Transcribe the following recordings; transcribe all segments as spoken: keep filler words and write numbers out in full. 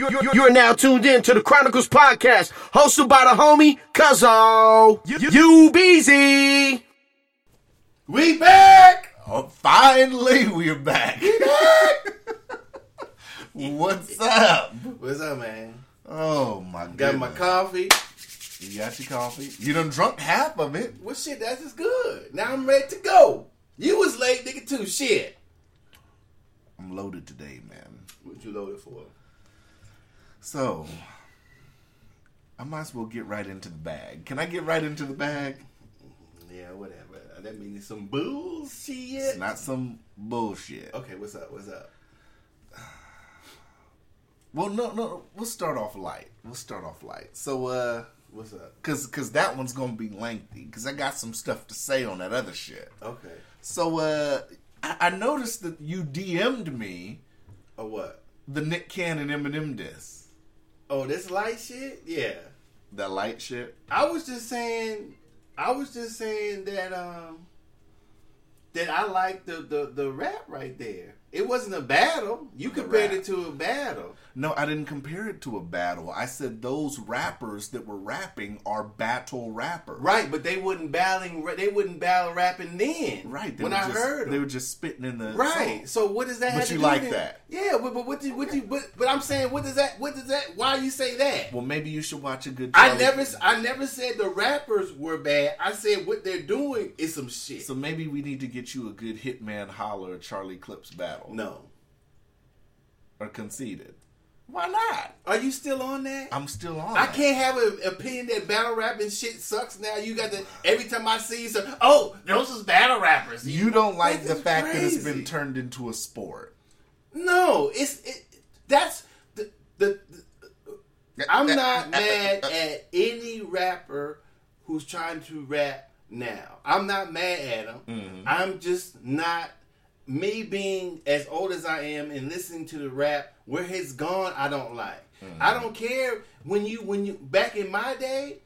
You, you, you are now tuned in to The Chronicles Podcast, hosted by the homie, Cuzzo, U B Z. We back! Oh, finally, we're back. We back! What's up? What's up, man? Oh, my God. Got my coffee. You got your coffee? You done drunk half of it. Well, shit, that's as good. Now I'm ready to go. You was late, nigga, too. Shit. I'm loaded today, man. What you loaded for? So, I might as well get right into the bag. Can I get right into the bag? Yeah, whatever. That means some bullshit. It's not some bullshit. Okay, what's up? What's up? Well, no, no. We'll start off light. We'll start off light. So, uh... what's up? Cause, Cause that one's gonna be lengthy. Cause I got some stuff to say on that other shit. Okay. So, uh... I, I noticed that you D M'd me... A what? The Nick Cannon Eminem diss. Oh, this light shit? Yeah. That light shit? I was just saying... I was just saying that um, that I like the, the, the rap right there. It wasn't a battle. You compared it to a battle. No, I didn't compare it to a battle. I said those rappers that were rapping are battle rappers. Right, but they wouldn't battling. They wouldn't battle rapping then. Right. When I just, heard them, they were just spitting in the right. Song. So what does that? But have you to do like then? That? Yeah, but, but what do what do but, but I'm saying what does that? What does that? Why you say that? Well, maybe you should watch a good. Charlie I never. I never said the rappers were bad. I said what they're doing is some shit. So maybe we need to get you a good Hitman Holler, Charlie Clips battle. No. Or Conceited. Why not? Are you still on that? I'm still on I that. Can't have an opinion that battle rapping shit sucks now. You got to, every time I see some, oh, those is battle rappers. You, you don't like the fact crazy. That it's been turned into a sport. No, it's, it, that's, the, the, the I'm not mad at any rapper who's trying to rap now. I'm not mad at them. Mm-hmm. I'm just not. Me being as old as I am and listening to the rap where it's gone, I don't like. Mm-hmm. I don't care when you when you back in my day,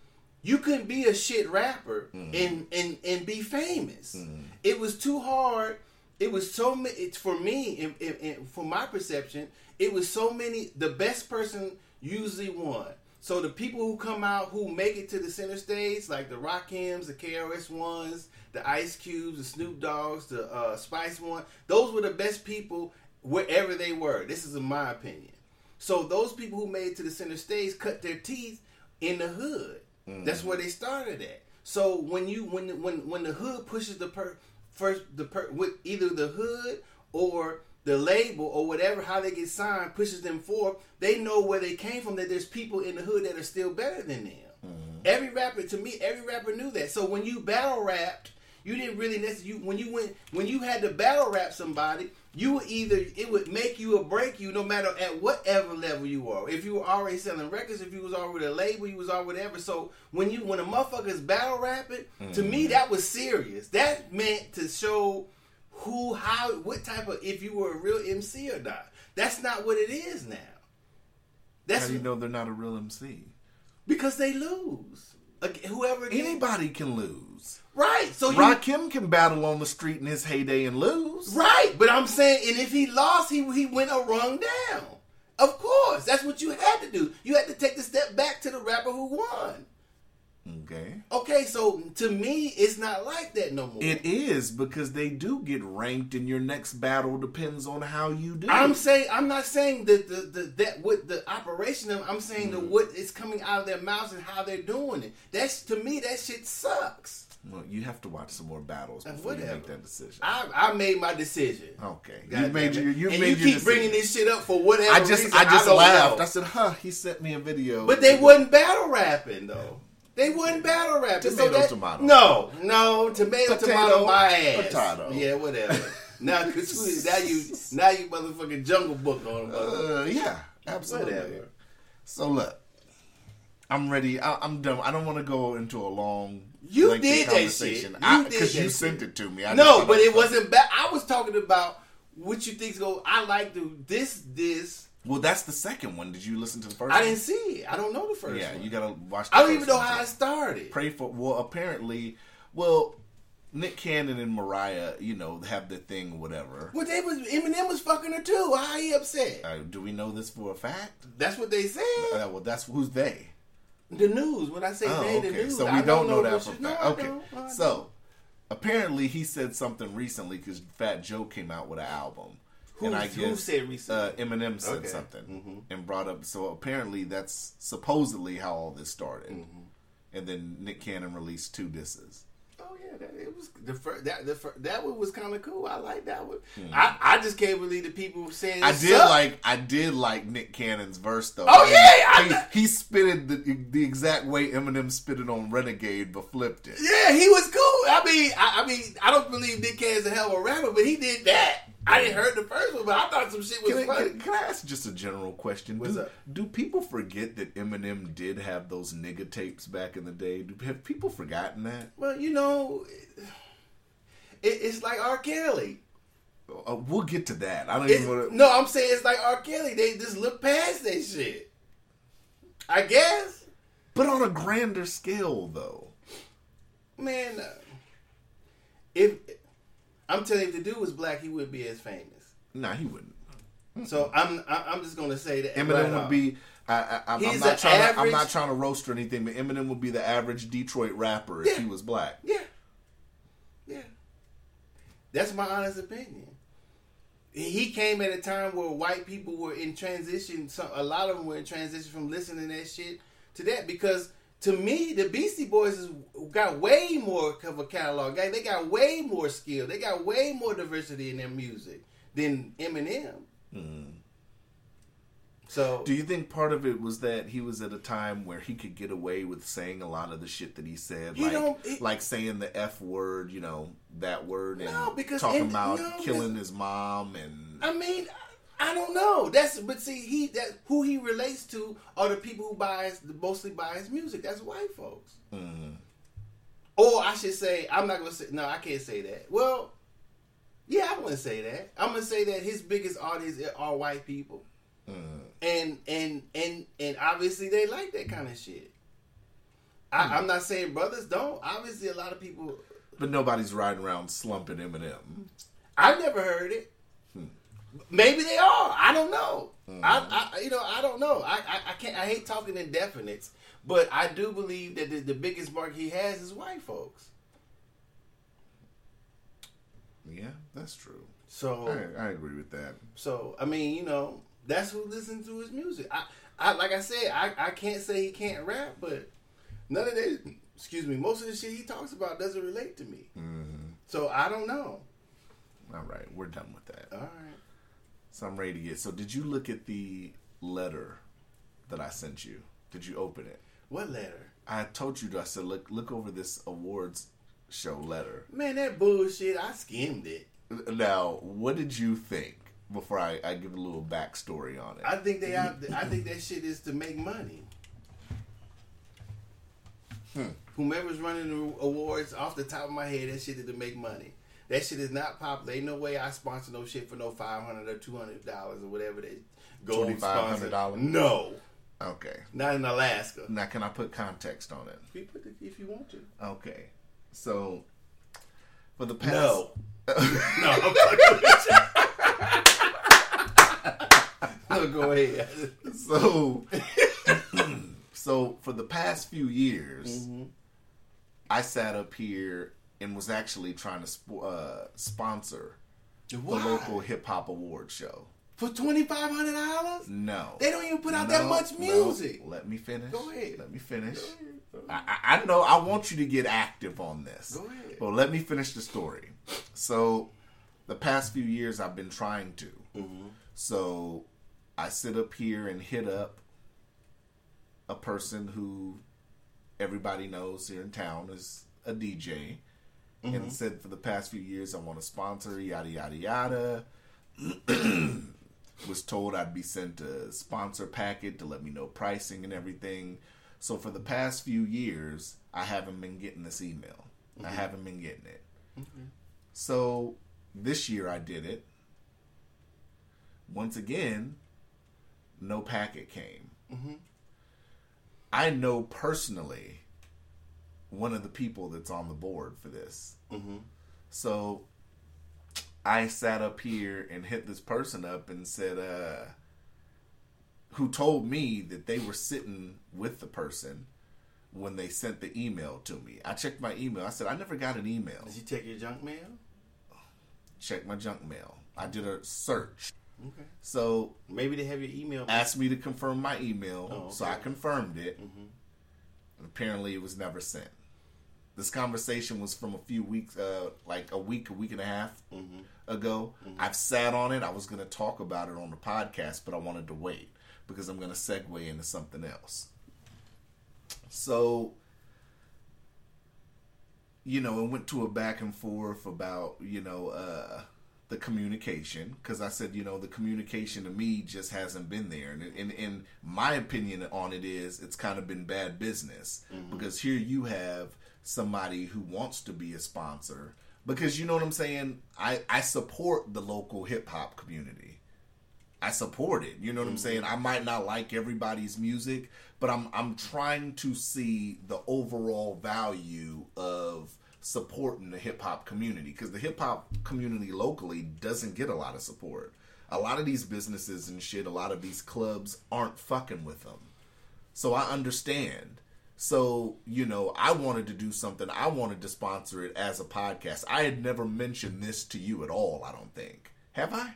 you couldn't be a shit rapper mm-hmm. and, and and be famous. Mm-hmm. It was too hard. It was so many. It's for me and, and, and for my perception. It was so many. The best person usually won. So the people who come out who make it to the center stage, like the Rakims, the K R S Ones, the Ice Cubes, the Snoop Dogs, the uh, Spice One, those were the best people wherever they were. This is in my opinion. So those people who made it to the center stage cut their teeth in the hood. Mm. That's where they started at. So when you when when when the hood pushes the per, first the per, with either the hood or the label or whatever, how they get signed, pushes them forth. They know where they came from, that there's people in the hood that are still better than them. Mm-hmm. Every rapper, to me, every rapper knew that. So when you battle rapped, you didn't really necessarily, you, when you went, when you had to battle rap somebody, you would either, it would make you or break you no matter at whatever level you are. If you were already selling records, if you was already a label, you was already whatever. So when you, when a motherfucker's battle rapping, mm-hmm. to me, that was serious. That meant to show who, how, what type of, if you were a real M C or not. That's not what it is now. That's how do you know they're not a real M C? Because they lose. Whoever gets, anybody can lose. Right. So you, Rakim can battle on the street in his heyday and lose. Right. But I'm saying, and if he lost, he he went a rung down. Of course. That's what you had to do. You had to take the step back to the rapper who won. Okay. Okay, so to me, it's not like that no more. It is, because they do get ranked, and your next battle depends on how you do. I'm saying I'm not saying that the, the that with the operation of. I'm saying mm. the what is coming out of their mouths and how they're doing it. That's to me, that shit sucks. Well, you have to watch some more battles before Whatever. you make that decision. I, I made my decision. Okay, God you made your you and made you keep decision. Bringing this shit up for whatever. I just reason, I just I laughed. Know. I said, "Huh?" He sent me a video, but they wasn't battle rapping though. Yeah. They wouldn't battle rap. Tomato, so that, tomato. No, no, tomato, potato, tomato, my ass. Potato. Yeah, whatever. now, cause, now you, now you motherfucking Jungle Book on them. Uh, yeah, absolutely. Whatever. So look, I'm ready. I, I'm done. I don't want to go into a long. You did that shit. Because you, you sent shit. It to me. I no, but it wasn't. Ba- I was talking about what you think's going. I like to this this. Well, that's the second one. Did you listen to the first one? I didn't see it. I don't know the first yeah, one. Yeah, you got to watch the first one. I don't even know how it started. Pray for... Well, apparently... Well, Nick Cannon and Mariah, you know, have their thing, whatever. Well, they was Eminem was fucking her too. Why are you upset? Uh, do we know this for a fact? That's what they said. Uh, well, that's who's they. The news. When I say oh, they, okay. the news. So we I don't, don't know, know that for a fact. Okay. Oh, so apparently he said something recently because Fat Joe came out with an album. Who, and I who guess, said recently? Uh, Eminem said okay. something mm-hmm. and brought up. So apparently that's supposedly how all this started. Mm-hmm. And then Nick Cannon released two disses. Oh yeah, that, it was the first, that the first, that one was kind of cool. I like that one. Mm. I, I just can't believe the people saying. I did up. like I did like Nick Cannon's verse though. Oh yeah, he, I, he, he spit it the, the exact way Eminem spit it on Renegade, but flipped it. Yeah, he was cool. I mean, I, I mean, I don't believe Nick Cannon's a hell of a rapper, but he did that. I didn't heard the first one, but I thought some shit was can funny. I, can, can I ask just a general question? What's do, up? Do people forget that Eminem did have those nigga tapes back in the day? Do, have people forgotten that? Well, you know, it, it's like R. Kelly. Uh, we'll get to that. I don't it's, even want to... No, I'm saying it's like R. Kelly. They just look past that shit. I guess. But on a grander scale, though. Man, uh, if... I'm telling you, if the dude was black, he wouldn't be as famous. Nah, he wouldn't. Mm-hmm. So I'm I'm just gonna say that Eminem would be. I, I, I'm, I'm not trying. Average... To, I'm not trying to roast or anything, but Eminem would be the average Detroit rapper if yeah. he was black. Yeah, yeah. That's my honest opinion. He came at a time where white people were in transition. So a lot of them were in transition from listening to that shit to that because. To me, the Beastie Boys is, got way more of a catalog. They got way more skill. They got way more diversity in their music than Eminem. Mm. So, do you think part of it was that he was at a time where he could get away with saying a lot of the shit that he said, he like it, like saying the F word, you know, that word, and no, because talking and, about no, killing his mom and. I mean. I don't know. That's but see he that who he relates to are the people who buys mostly buy his music. That's white folks. Mm-hmm. Or I should say I'm not gonna say no. I can't say that. Well, yeah, I wouldn't say that. I'm gonna say that his biggest audience are white people, mm-hmm. and and and and obviously they like that kind of shit. I, mm-hmm. I'm not saying brothers don't. Obviously, a lot of people. But nobody's riding around slumping Eminem. I never heard it. Maybe they are. I don't know. Mm-hmm. I, I, you know, I don't know. I, I, I can't. I hate talking in definites, but I do believe that the, the biggest market he has is white folks. Yeah, that's true. So I, I agree with that. So I mean, you know, that's who listens to his music. I, I like I said, I, I can't say he can't rap, but none of that. Excuse me. Most of the shit he talks about doesn't relate to me. Mm-hmm. So I don't know. All right, we're done with that. All right. So I'm ready to get. So did you look at the letter that I sent you? Did you open it? What letter? I told you. I said, look, look over this awards show letter. Man, that bullshit. I skimmed it. Now, what did you think? Before I, I give a little backstory on it, I think they. I, I think that shit is to make money. Hmm. Whomever's running the awards, off the top of my head, that shit is to make money. That shit is not popular. Ain't no way I sponsor no shit for no five hundred dollars or two hundred dollars or whatever they go to sponsor. two thousand five hundred dollars? No. Okay. Not in Alaska. Now, can I put context on it? You put it if you want to. Okay. So, for the past... No. no, I'm fucking with you. No, go ahead. So, so, for the past few years, mm-hmm. I sat up here... and was actually trying to sp- uh, sponsor Why? the local hip-hop award show. For twenty-five hundred dollars? No. They don't even put out no, that much music. No. Let me finish. Go ahead. Let me finish. Go ahead. I, I know I want you to get active on this. Go ahead. But let me finish the story. So, the past few years I've been trying to. Mm-hmm. So, I sit up here and hit up a person who everybody knows here in town is a D J. Mm-hmm. And said for the past few years I want to sponsor yada yada yada. Was told I'd be sent a sponsor packet to let me know pricing and everything. So for the past few years I haven't been getting this email. Mm-hmm. I haven't been getting it. Mm-hmm. So this year I did it. Once again, no packet came. Mm-hmm. I know personally one of the people that's on the board for this. Mm-hmm. So I sat up here and hit this person up and said, uh, who told me that they were sitting with the person when they sent the email to me. I checked my email. I said, I never got an email. Did you check your junk mail? Check my junk mail. I did a search. Okay. So maybe they have your email. Asked me to confirm my email, oh, okay. So I confirmed it. Mm-hmm. And apparently, it was never sent. This conversation was from a few weeks, uh, like a week, a week and a half mm-hmm. ago. Mm-hmm. I've sat on it. I was going to talk about it on the podcast, but I wanted to wait because I'm going to segue into something else. So, you know, it went to a back and forth about, you know, uh, the communication. Because I said, you know, the communication to me just hasn't been there. And in, in my opinion on it is, it's kind of been bad business. Mm-hmm. Because here you have somebody who wants to be a sponsor. Because, you know what I'm saying? I, I support the local hip-hop community. I support it. You know what mm-hmm. I'm saying? I might not like everybody's music, but I'm I'm trying to see the overall value of supporting the hip-hop community, because the hip-hop community locally doesn't get a lot of support. A lot of these businesses and shit, a lot of these clubs aren't fucking with them. So I understand. So, you know, I wanted to do something. I wanted to sponsor it as a podcast. I had never mentioned this to you at all, I don't think. Have I?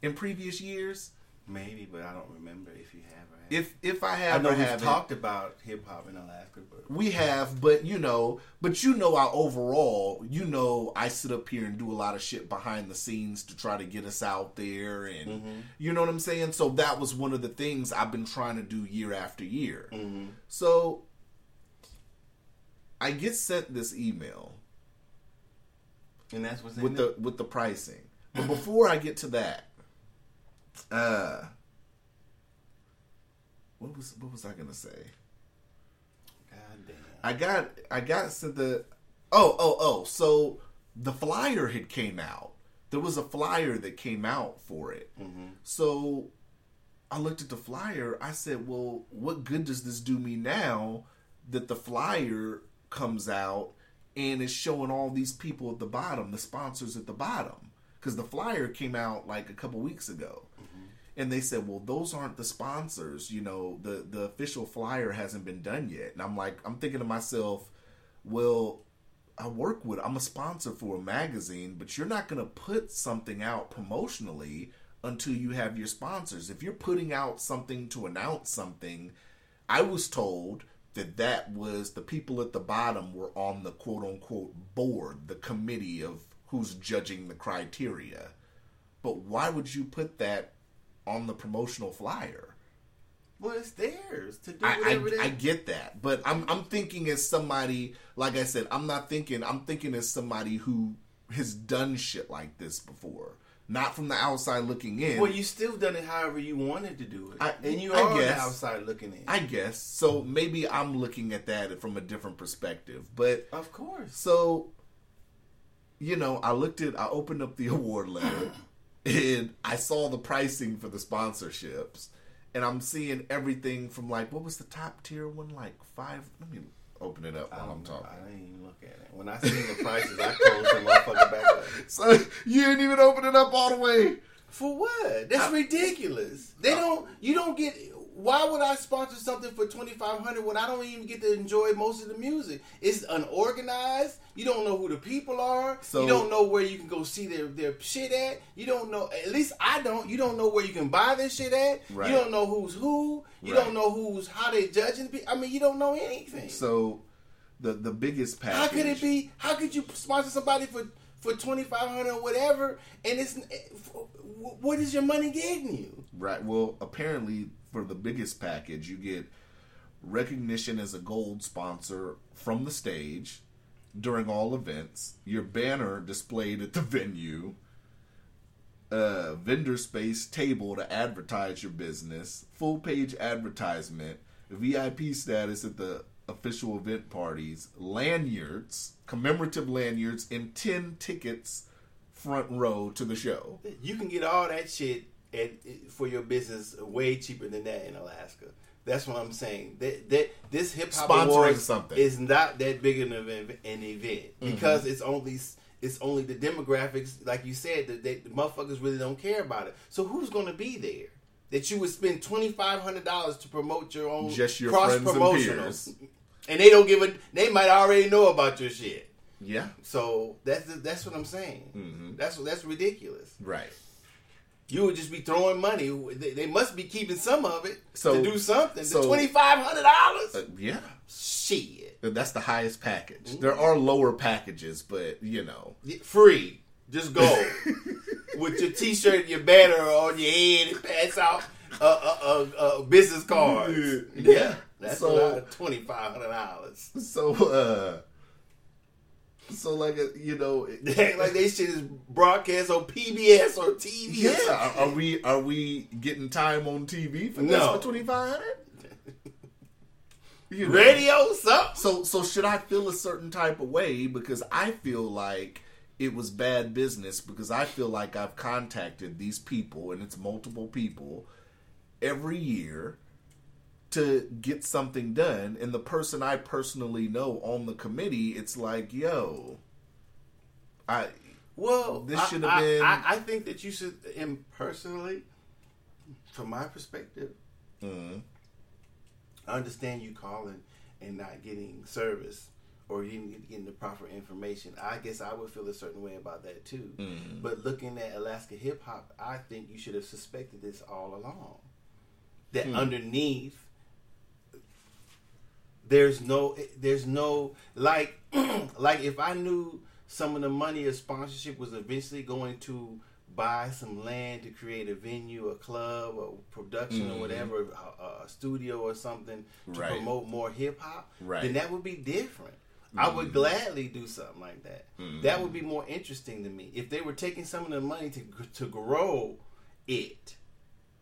In previous years? Maybe, but I don't remember if you have or haven't. If if I have, I know or we've talked about hip hop in Alaska, but we have. But you know, but you know, I overall, you know, I sit up here and do a lot of shit behind the scenes to try to get us out there, and mm-hmm. you know what I'm saying. So that was one of the things I've been trying to do year after year. Mm-hmm. So I get sent this email, and that's what's in with it? the with the pricing. But before I get to that. Uh, what was what was I gonna say? God damn. I got I got to the oh oh oh. So the flyer had came out. There was a flyer that came out for it. Mm-hmm. So I looked at the flyer. I said, "Well, what good does this do me now that the flyer comes out and it's showing all these people at the bottom, the sponsors at the bottom?" Because the flyer came out like a couple weeks ago. Mm-hmm. And they said, well, those aren't the sponsors. You know, the, the official flyer hasn't been done yet. And I'm like, I'm thinking to myself, well, I work with, I'm a sponsor for a magazine, but you're not going to put something out promotionally until you have your sponsors. If you're putting out something to announce something, I was told that that was the people at the bottom were on the quote unquote board, the committee of who's judging the criteria. But why would you put that on the promotional flyer? Well, it's theirs to do whatever I, I, they... I get that. But I'm I'm thinking as somebody, like I said, I'm not thinking, I'm thinking as somebody who has done shit like this before. Not from the outside looking in. Well, you still done it however you wanted to do it. I, and you I are guess, the outside looking in. I guess. So maybe I'm looking at that from a different perspective. But of course. So... You know, I looked at, I opened up the award letter and I saw the pricing for the sponsorships, and I'm seeing everything from like, what was the top tier one? Like five, let me open it up while I'm talking. I didn't even look at it. When I seen the prices, I closed the motherfucker back up. So you didn't even open it up all the way. For what? That's I, ridiculous. They don't, you don't get, why would I sponsor something for twenty-five hundred dollars when I don't even get to enjoy most of the music? It's unorganized. You don't know who the people are. So, you don't know where you can go see their, their shit at. You don't know, at least I don't, you don't know where you can buy their shit at. Right. You don't know who's who. You right. don't know who's, how they judging people. I mean, you don't know anything. So, the the biggest package. How could it be, how could you sponsor somebody for, for twenty-five hundred dollars or whatever, and it's, what is your money getting you? Right, well, apparently... For the biggest package, you get recognition as a gold sponsor from the stage during all events, your banner displayed at the venue, uh, vendor space table to advertise your business, full page advertisement, V I P status at the official event parties, lanyards, commemorative lanyards, and ten tickets front row to the show. You can get all that shit at, for your business way cheaper than that in Alaska. That's what I'm saying. That that this hip hop awards something is not that big of an event, an event because mm-hmm. it's only it's only the demographics, like you said, that the, the motherfuckers really don't care about it. So who's going to be there? That you would spend twenty-five hundred dollars to promote your own just your cross promotionals, and, and they don't give a. They might already know about your shit. Yeah. So that's that's what I'm saying. Mm-hmm. That's that's ridiculous. Right. You would just be throwing money. They, they must be keeping some of it so, to do something. So, twenty-five hundred dollars Uh, yeah. Shit. That's the highest package. Mm-hmm. There are lower packages, but you know, free. Just go with your T-shirt and your banner on your head and pass out a uh, uh, uh, uh, business cards. Yeah, yeah. That's so, twenty-five hundred dollars So, uh, so like a, you know, like they shit is broadcast on P B S or T V. Yeah, are, are we are we getting time on T V for no. this for twenty-five hundred dollars You know. Radio, something. So so should I feel a certain type of way because I feel like. It was bad business because I feel like I've contacted these people, and it's multiple people, every year to get something done. And the person I personally know on the committee, it's like, yo, I well, this should have been. I, I think that you should, and personally, from my perspective, mm-hmm. I understand you calling and not getting service. Or you didn't get the proper information. I guess I would feel a certain way about that too. Mm-hmm. But looking at Alaska hip hop, I think you should have suspected this all along. That mm-hmm. underneath, there's no, there's no like, like if I knew some of the money or sponsorship was eventually going to buy some land to create a venue, a club, or production, mm-hmm. or whatever, a, a studio or something to right. promote more hip hop, right. then that would be different. I would mm. gladly do something like that. Mm. That would be more interesting to me. If they were taking some of the money to to grow it,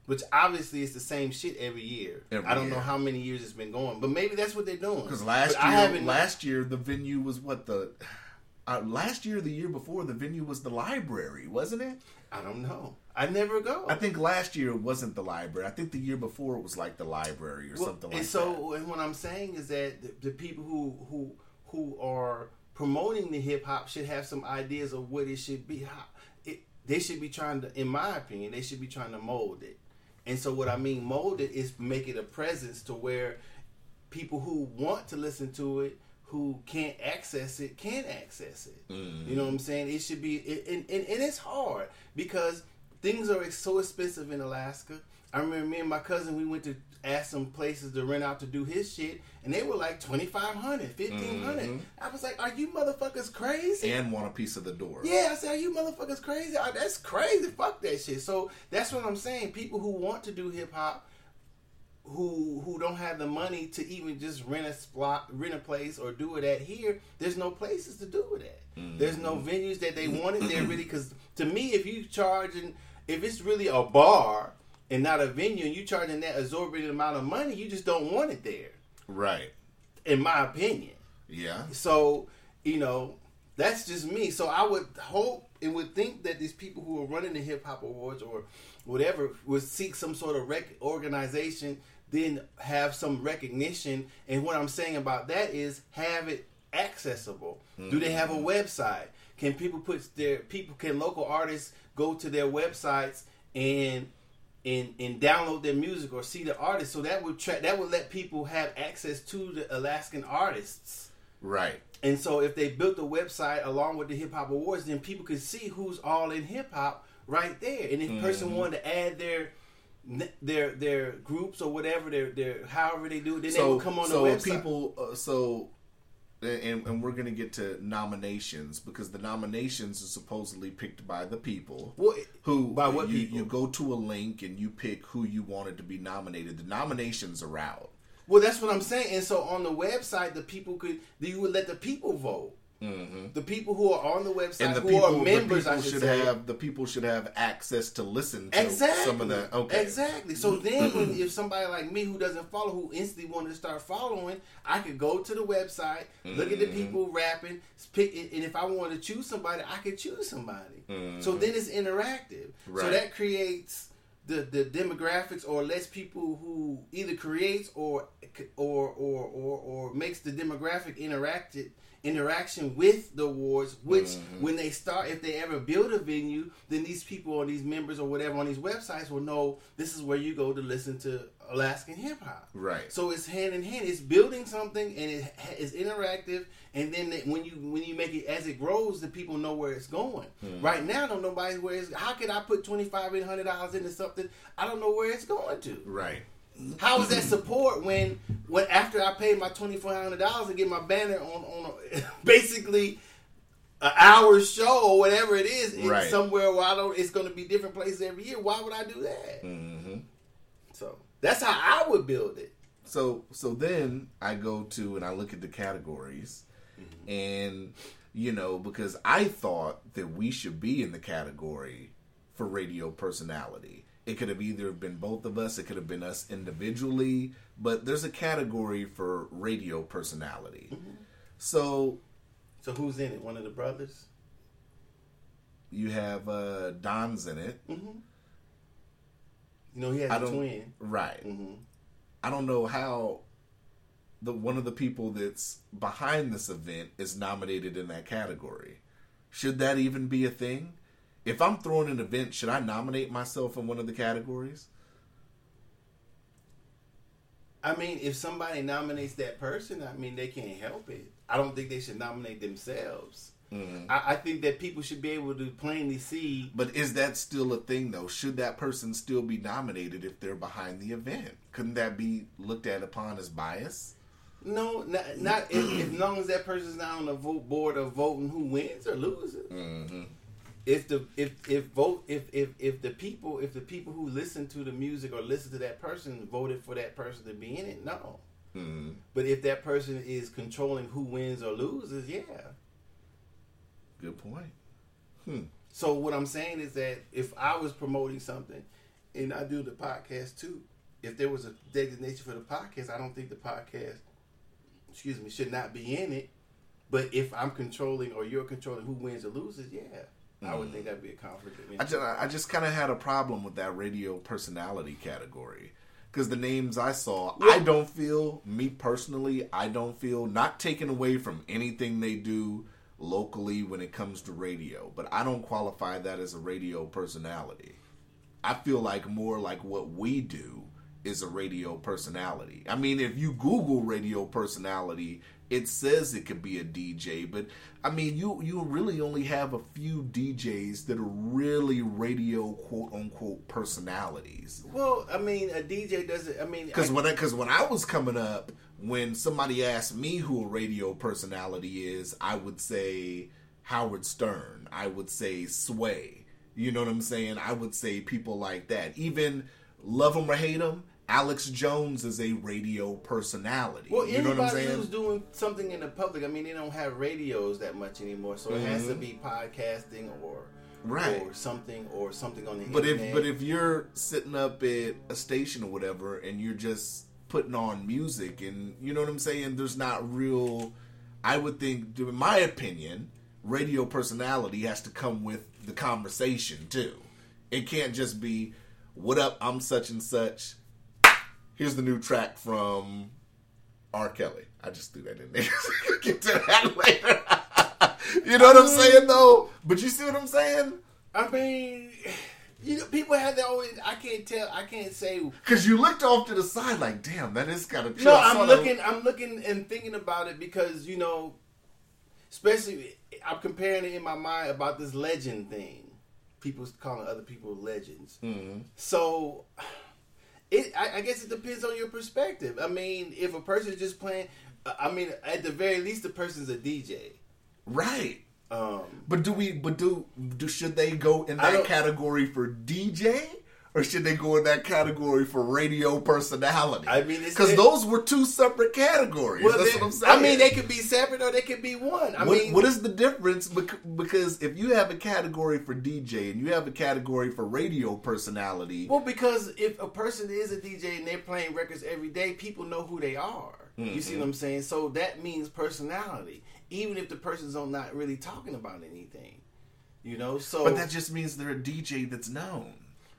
which obviously is the same shit every year. Every I don't year. know how many years it's been going, but maybe that's what they're doing. Because last but year, last year the venue was what the uh, last year, the year before, the venue was the library, wasn't it? I don't know. I never go. I think last year it wasn't the library. I think the year before it was like the library or well, something like and so, that. And so, and what I'm saying is that the, the people who who who are promoting the hip hop should have some ideas of what it should be. How, it, they should be trying to, in my opinion, they should be trying to mold it. And so what I mean mold it is make it a presence to where people who want to listen to it, who can't access it, can access it. Mm-hmm. You know what I'm saying? It should be, it, and, and, and it's hard because things are so expensive in Alaska. I remember me and my cousin, we went to ask some places to rent out to do his shit, and they were like twenty-five hundred, fifteen hundred Mm-hmm. I was like, are you motherfuckers crazy? And want a piece of the door. Yeah, I said, are you motherfuckers crazy? Oh, that's crazy. Fuck that shit. So that's what I'm saying. People who want to do hip-hop, who who don't have the money to even just rent a spot, rent a place or do it at here, there's no places to do it at. Mm-hmm. There's no venues that they wanted there really, because to me, if you charge, and if it's really a bar, and not a venue, and you charging that exorbitant amount of money, you just don't want it there. Right. In my opinion. Yeah. So, you know, that's just me. So I would hope and would think that these people who are running the Hip Hop Awards or whatever would seek some sort of rec- organization, then have some recognition. And what I'm saying about that is have it accessible. Mm-hmm. Do they have a website? Can people put their, people, can local artists go to their websites and And, and download their music or see the artist, so that would tra- that would let people have access to the Alaskan artists, right? And so if they built a website along with the Hip Hop Awards, then people could see who's all in hip hop right there. And if mm-hmm. person wanted to add their their their groups or whatever, their their however they do it, then so, they would come on so the website. So people, uh, so and, and we're gonna get to nominations because the nominations are supposedly picked by the people. Well, it, Who By what you, people? You go to a link and you pick who you wanted to be nominated. The nominations are out. Well, that's what I'm saying. And so on the website, the people could you would let the people vote. Mm-hmm. The people who are on the website, and the who people, are members, the people I should, should say. have the people should have access to listen to exactly. some of the. Okay, exactly. So then, when, if somebody like me who doesn't follow, who instantly wanted to start following, I could go to the website, mm-hmm. look at the people rapping, pick, and if I wanted to choose somebody, I could choose somebody. Mm-hmm. So then it's interactive. Right. So that creates the, the demographics, or less people who either creates or or or or, or makes the demographic interacted interaction with the awards, which mm-hmm. when they start, if they ever build a venue, then these people or these members or whatever on these websites will know this is where you go to listen to Alaskan hip hop. Right. So it's hand in hand. It's building something, and it is interactive. And then when you when you make it, as it grows, the people know where it's going. Mm-hmm. Right now, don't nobody where it's. How could I put twenty five and hundred dollars into something I don't know where it's going to? Right. How is that support when, when after I pay my twenty-four hundred dollars and get my banner on, on a, basically an hour show or whatever it is, right. it's somewhere where I don't, it's going to be different places every year. Why would I do that? Mm-hmm. So that's how I would build it. So, so then I go to and I look at the categories mm-hmm. and, you know, because I thought that we should be in the category for radio personality. It could have either been both of us. It could have been us individually. But there's a category for radio personality. Mm-hmm. So, so who's in it? One of the brothers? You have uh, Don's in it. Mm-hmm. You know, he has I a twin. Right. Mm-hmm. I don't know how the one of the people that's behind this event is nominated in that category. Should that even be a thing? If I'm throwing an event, should I nominate myself in one of the categories? I mean, if somebody nominates that person, I mean, they can't help it. I don't think they should nominate themselves. Mm-hmm. I, I think that people should be able to plainly see. But is that still a thing, though? Should that person still be nominated if they're behind the event? Couldn't that be looked at upon as bias? No, not, not if, as long as that person's not on the vote board of voting who wins or loses. Mm-hmm. If the if if vote if, if if the people if the people who listen to the music or listen to that person voted for that person to be in it, no. Mm-hmm. But if that person is controlling who wins or loses, yeah. Good point. Hmm. So what I'm saying is that if I was promoting something, and I do the podcast too, if there was a designation for the podcast, I don't think the podcast, excuse me, should not be in it. But if I'm controlling or you're controlling who wins or loses, yeah. I would think that'd be a conflict. I just, I just kind of had a problem with that radio personality category because the names I saw, yeah. I don't feel, me personally, I don't feel, not taken away from anything they do locally when it comes to radio, but I don't qualify that as a radio personality. I feel like more like what we do is a radio personality. I mean, if you Google radio personality, it says it could be a D J, but I mean, you you really only have a few D Js that are really radio quote unquote personalities. Well, I mean, a D J doesn't. I mean, because when because when I was coming up, when somebody asked me who a radio personality is, I would say Howard Stern. I would say Sway. You know what I'm saying? I would say people like that. Even love 'em or hate 'em. Alex Jones is a radio personality. Well, you know what I'm saying? Anybody who's doing something in the public, I mean, they don't have radios that much anymore, so mm-hmm. it has to be podcasting or right. or something or something on the but internet. If, but if you're sitting up at a station or whatever, and you're just putting on music, and you know what I'm saying, there's not real. I would think, in my opinion, radio personality has to come with the conversation too. It can't just be, "What up? I'm such and such. Here's the new track from R. Kelly." I just threw that in there. Get to that later. You know what I'm saying, though? But you see what I'm saying? I mean, you know, people have their own. I can't tell. I can't say. Because you looked off to the side like, damn, that is kind of true. No, I'm looking, I'm looking and thinking about it because, you know, especially I'm comparing it in my mind about this legend thing. People's calling other people legends. Mm-hmm. So... It, I, I guess it depends on your perspective. I mean, if a person's just playing, I mean, at the very least, the person's a D J, right? Um, but do we? But do, do should they go in that category for D J, or should they go in that category for radio personality? I mean, because those were two separate categories. Well, that's what I'm saying. I mean, they could be separate or they could be one. I what, mean, what is the difference? Because if you have a category for D J and you have a category for radio personality, well, because if a person is a D J and they're playing records every day, people know who they are. Mm-hmm. You see what I'm saying? So that means personality, even if the person's not really talking about anything, you know. So, but that just means they're a D J that's known.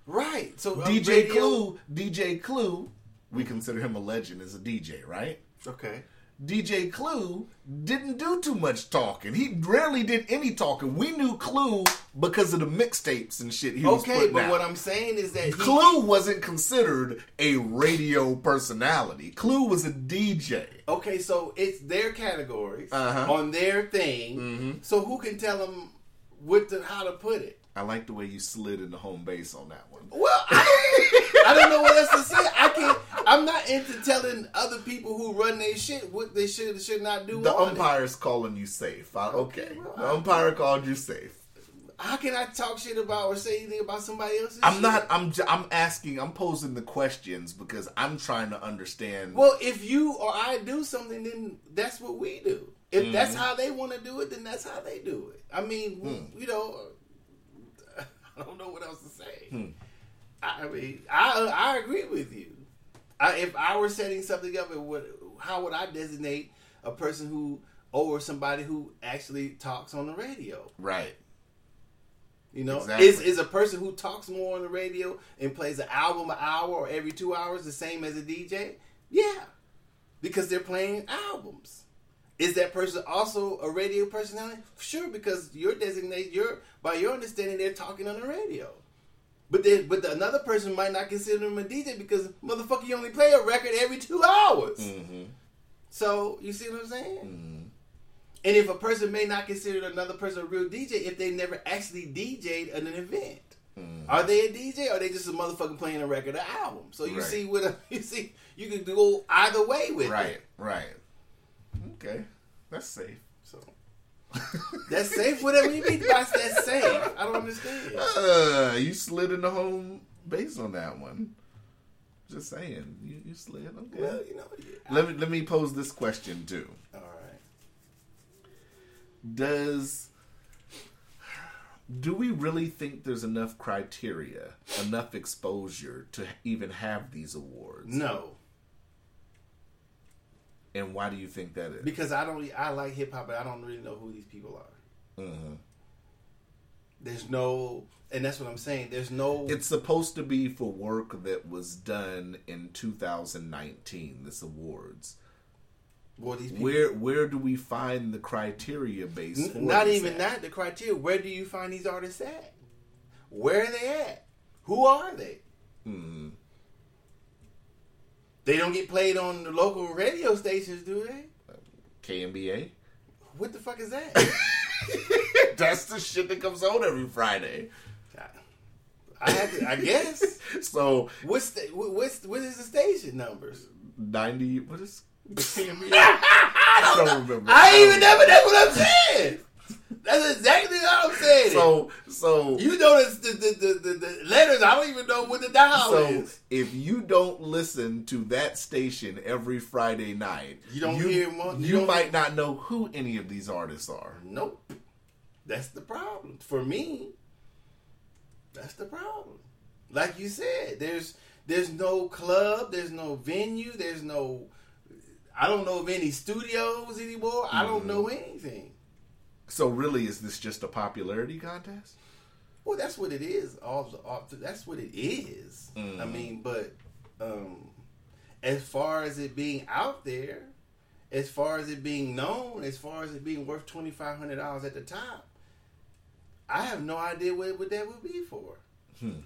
Right. So D J Clue, D J Clue, we consider him a legend as a D J, right? Okay. D J Clue didn't do too much talking. He rarely did any talking. We knew Clue because of the mixtapes and shit he was putting out. Okay, but what I'm saying is that Clue wasn't considered a radio personality. Clue was a D J. Okay, so it's their categories uh-huh. on their thing. Mm-hmm. So who can tell them what to, how to put it? I like the way you slid into home base on that one. Well, I, I don't know what else to say. I can't. I'm not into telling other people who run their shit what they should or should not do. The umpire's it. Calling you safe. I, okay, okay well, the umpire called you safe. How can I talk shit about or say anything about somebody else's? I'm shit? not. I'm. I'm asking. I'm posing the questions because I'm trying to understand. Well, if you or I do something, then that's what we do. If mm. that's how they want to do it, then that's how they do it. I mean, mm. you know. I don't know what else to say. Hmm. I mean, I I agree with you. I, if I were setting something up, it would, how would I designate a person who or somebody who actually talks on the radio? Right. You know, exactly. is is a person who talks more on the radio and plays an album an hour or every two hours the same as a D J? Yeah, because they're playing albums. Is that person also a radio personality? Sure, because you're designated, you're, by your understanding, they're talking on the radio. But then, but the, another person might not consider them a D J because, motherfucker, you only play a record every two hours. Mm-hmm. So, you see what I'm saying? Mm-hmm. And if a person may not consider another person a real D J if they never actually D J'd at an event. Mm-hmm. Are they a D J or are they just a motherfucker playing a record or album? So, you right. see what, a, you see, you can go either way with right, it. Right, right. Okay, that's safe. So that's safe. Whatever you mean by that's safe, I don't understand. Uh, you slid in the home base on that one. Just saying, you, you slid. Okay. Well, you know. Yeah. Let me let me pose this question too. All right. Does do we really think there's enough criteria, enough exposure to even have these awards? No. And why do you think that is? Because I don't. I like hip hop, but I don't really know who these people are. Uh-huh. There's no, and that's what I'm saying. There's no. It's supposed to be for work that was done in two thousand nineteen. This awards. Well, these people, where where do we find the criteria based? N- not even at? That. The criteria. Where do you find these artists at? Where are they at? Who are they? Hmm. They don't get played on the local radio stations, do they? K N B A? What the fuck is that? That's the shit that comes on every Friday. I have to, I guess. So what's the, what's what is the station numbers? Ninety. What is K N B A? I don't, I don't remember. I ain't even know, but that's what I'm saying. That's exactly what I'm saying. So, so you know the the, the, the letters. I don't even know what the dial so is. If you don't listen to that station every Friday night, you don't you, hear. More, you you don't might hear. Not know who any of these artists are. Nope, that's the problem for me. That's the problem. Like you said, there's there's no club, there's no venue, there's no. I don't know of any studios anymore. Mm. I don't know anything. So really, is this just a popularity contest? Well, that's what it is. Off the, off the, that's what it is. Mm. I mean, but um, as far as it being out there, as far as it being known, as far as it being worth twenty-five hundred dollars at the top, I have no idea what, what that would be for. Hmm.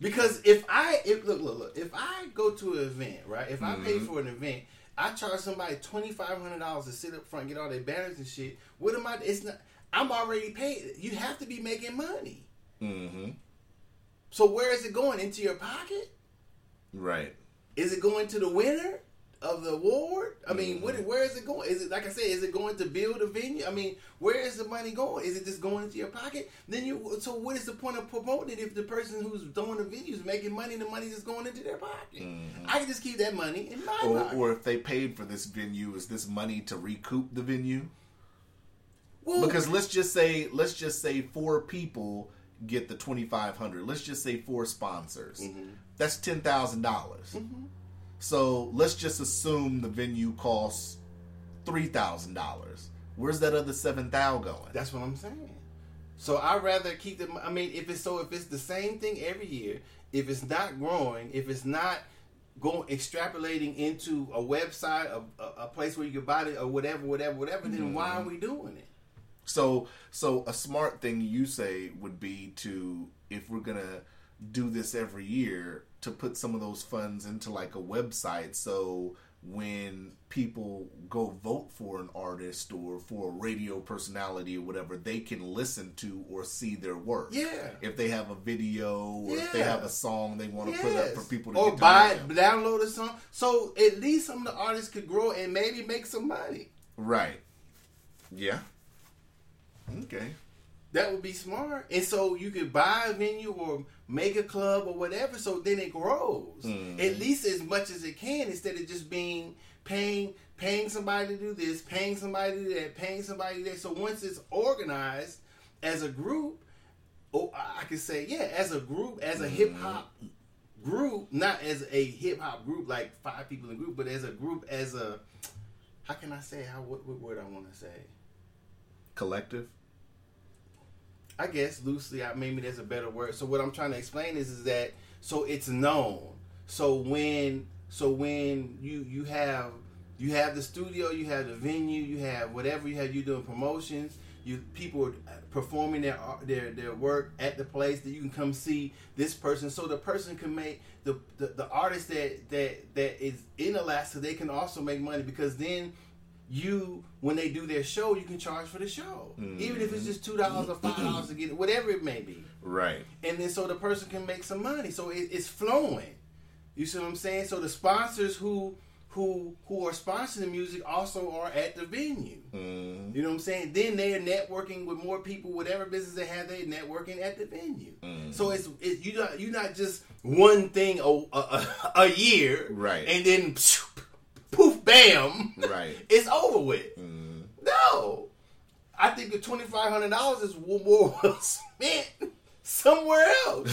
Because if I, if look, look, look, if I go to an event, right, if mm-hmm. I pay for an event, I charge somebody twenty-five hundred dollars to sit up front, get all their banners and shit. What am I? It's not. I'm already paid. You have to be making money. Mm-hmm. So where is it going? Into your pocket? Right. Is it going to the winner of the award? I mean, mm-hmm. what, where is it going? Is it, like I said, is it going to build a venue? I mean, where is the money going? Is it just going into your pocket? Then you. So what is the point of promoting it if the person who's doing the venue is making money, the money is just going into their pocket? Mm-hmm. I can just keep that money in my or, pocket. Or if they paid for this venue, is this money to recoup the venue? Well, because let's just say, let's just say four people get the twenty-five hundred dollars. Let's just say four sponsors. Mm-hmm. That's ten thousand dollars. Mm-hmm. So let's just assume the venue costs three thousand dollars. Where's that other seven thousand going? That's what I'm saying. So I'd rather keep the. I mean, if it's so, if it's the same thing every year, if it's not growing, if it's not going extrapolating into a website, a, a, a place where you can buy it or whatever, whatever, whatever, mm-hmm. then why are we doing it? So, so a smart thing you say would be to, if we're gonna do this every year, to put some of those funds into like a website, so when people go vote for an artist or for a radio personality or whatever, they can listen to or see their work. Yeah. If they have a video or yeah. if they have a song they want to yes. put up for people to or get to buy it, download a song. So at least some of the artists could grow and maybe make some money. Right. Yeah. Okay. That would be smart. And so you could buy a venue or make a club or whatever, so then it grows. Mm. At least as much as it can, instead of just being paying paying somebody to do this, paying somebody to do that, paying somebody to do that. So once it's organized as a group, oh, I could say, yeah, as a group, as a mm. hip-hop group, not as a hip-hop group, like five people in a group, but as a group, as a, how can I say, how what, what word I want to say? Collective? I guess loosely, I, maybe there's a better word. So what I'm trying to explain is, is that so it's known. So when so when you you have you have the studio, you have the venue, you have whatever you have, you doing promotions. You people are performing their their their work at the place that you can come see this person. So the person can make the the, the artist that that that is in Alaska. They can also make money, because then. You, when they do their show, you can charge for the show. Mm-hmm. Even if it's just two dollars or five dollars to get it, whatever it may be. Right. And then so the person can make some money. So it, it's flowing. You see what I'm saying? So the sponsors who who who are sponsoring the music also are at the venue. Mm-hmm. You know what I'm saying? Then they are networking with more people, whatever business they have, they're networking at the venue. Mm-hmm. So it's, it's you're, not, you're not just one thing a, a, a year. Right. And then... Phew, poof, bam, right. It's over with. Mm. No. I think the twenty-five hundred dollars is more well spent somewhere else.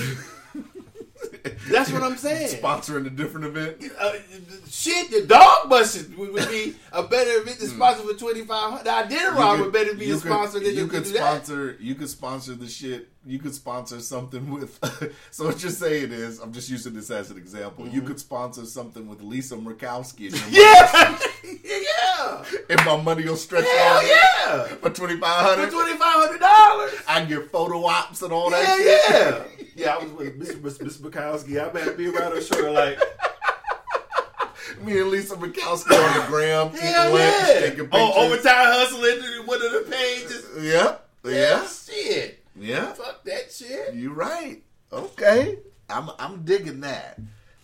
That's what I'm saying. Sponsoring a different event? Uh, shit, the dog busting would, would be a better event than sponsor for twenty-five hundred dollars. The Identity would better be a sponsor than you could sponsor. That. You could sponsor the shit. You could sponsor something with... So what you're saying is, I'm just using this as an example, mm-hmm. you could sponsor something with Lisa Murkowski. Yeah! Yeah! And my money will stretch out. Hell yeah! For twenty-five hundred dollars? For twenty-five hundred dollars! I get photo ops and all yeah, that shit. Yeah, yeah! Yeah, I was with Miss Bukowski. I better be around her shoulder like... Me and Lisa Bukowski on the gram. Hell yeah! Lunch, oh, overtime hustling one of the pages. Yep. Yeah. Yeah. Shit. Yeah. Fuck that shit. You're right. Okay. I'm I'm digging that.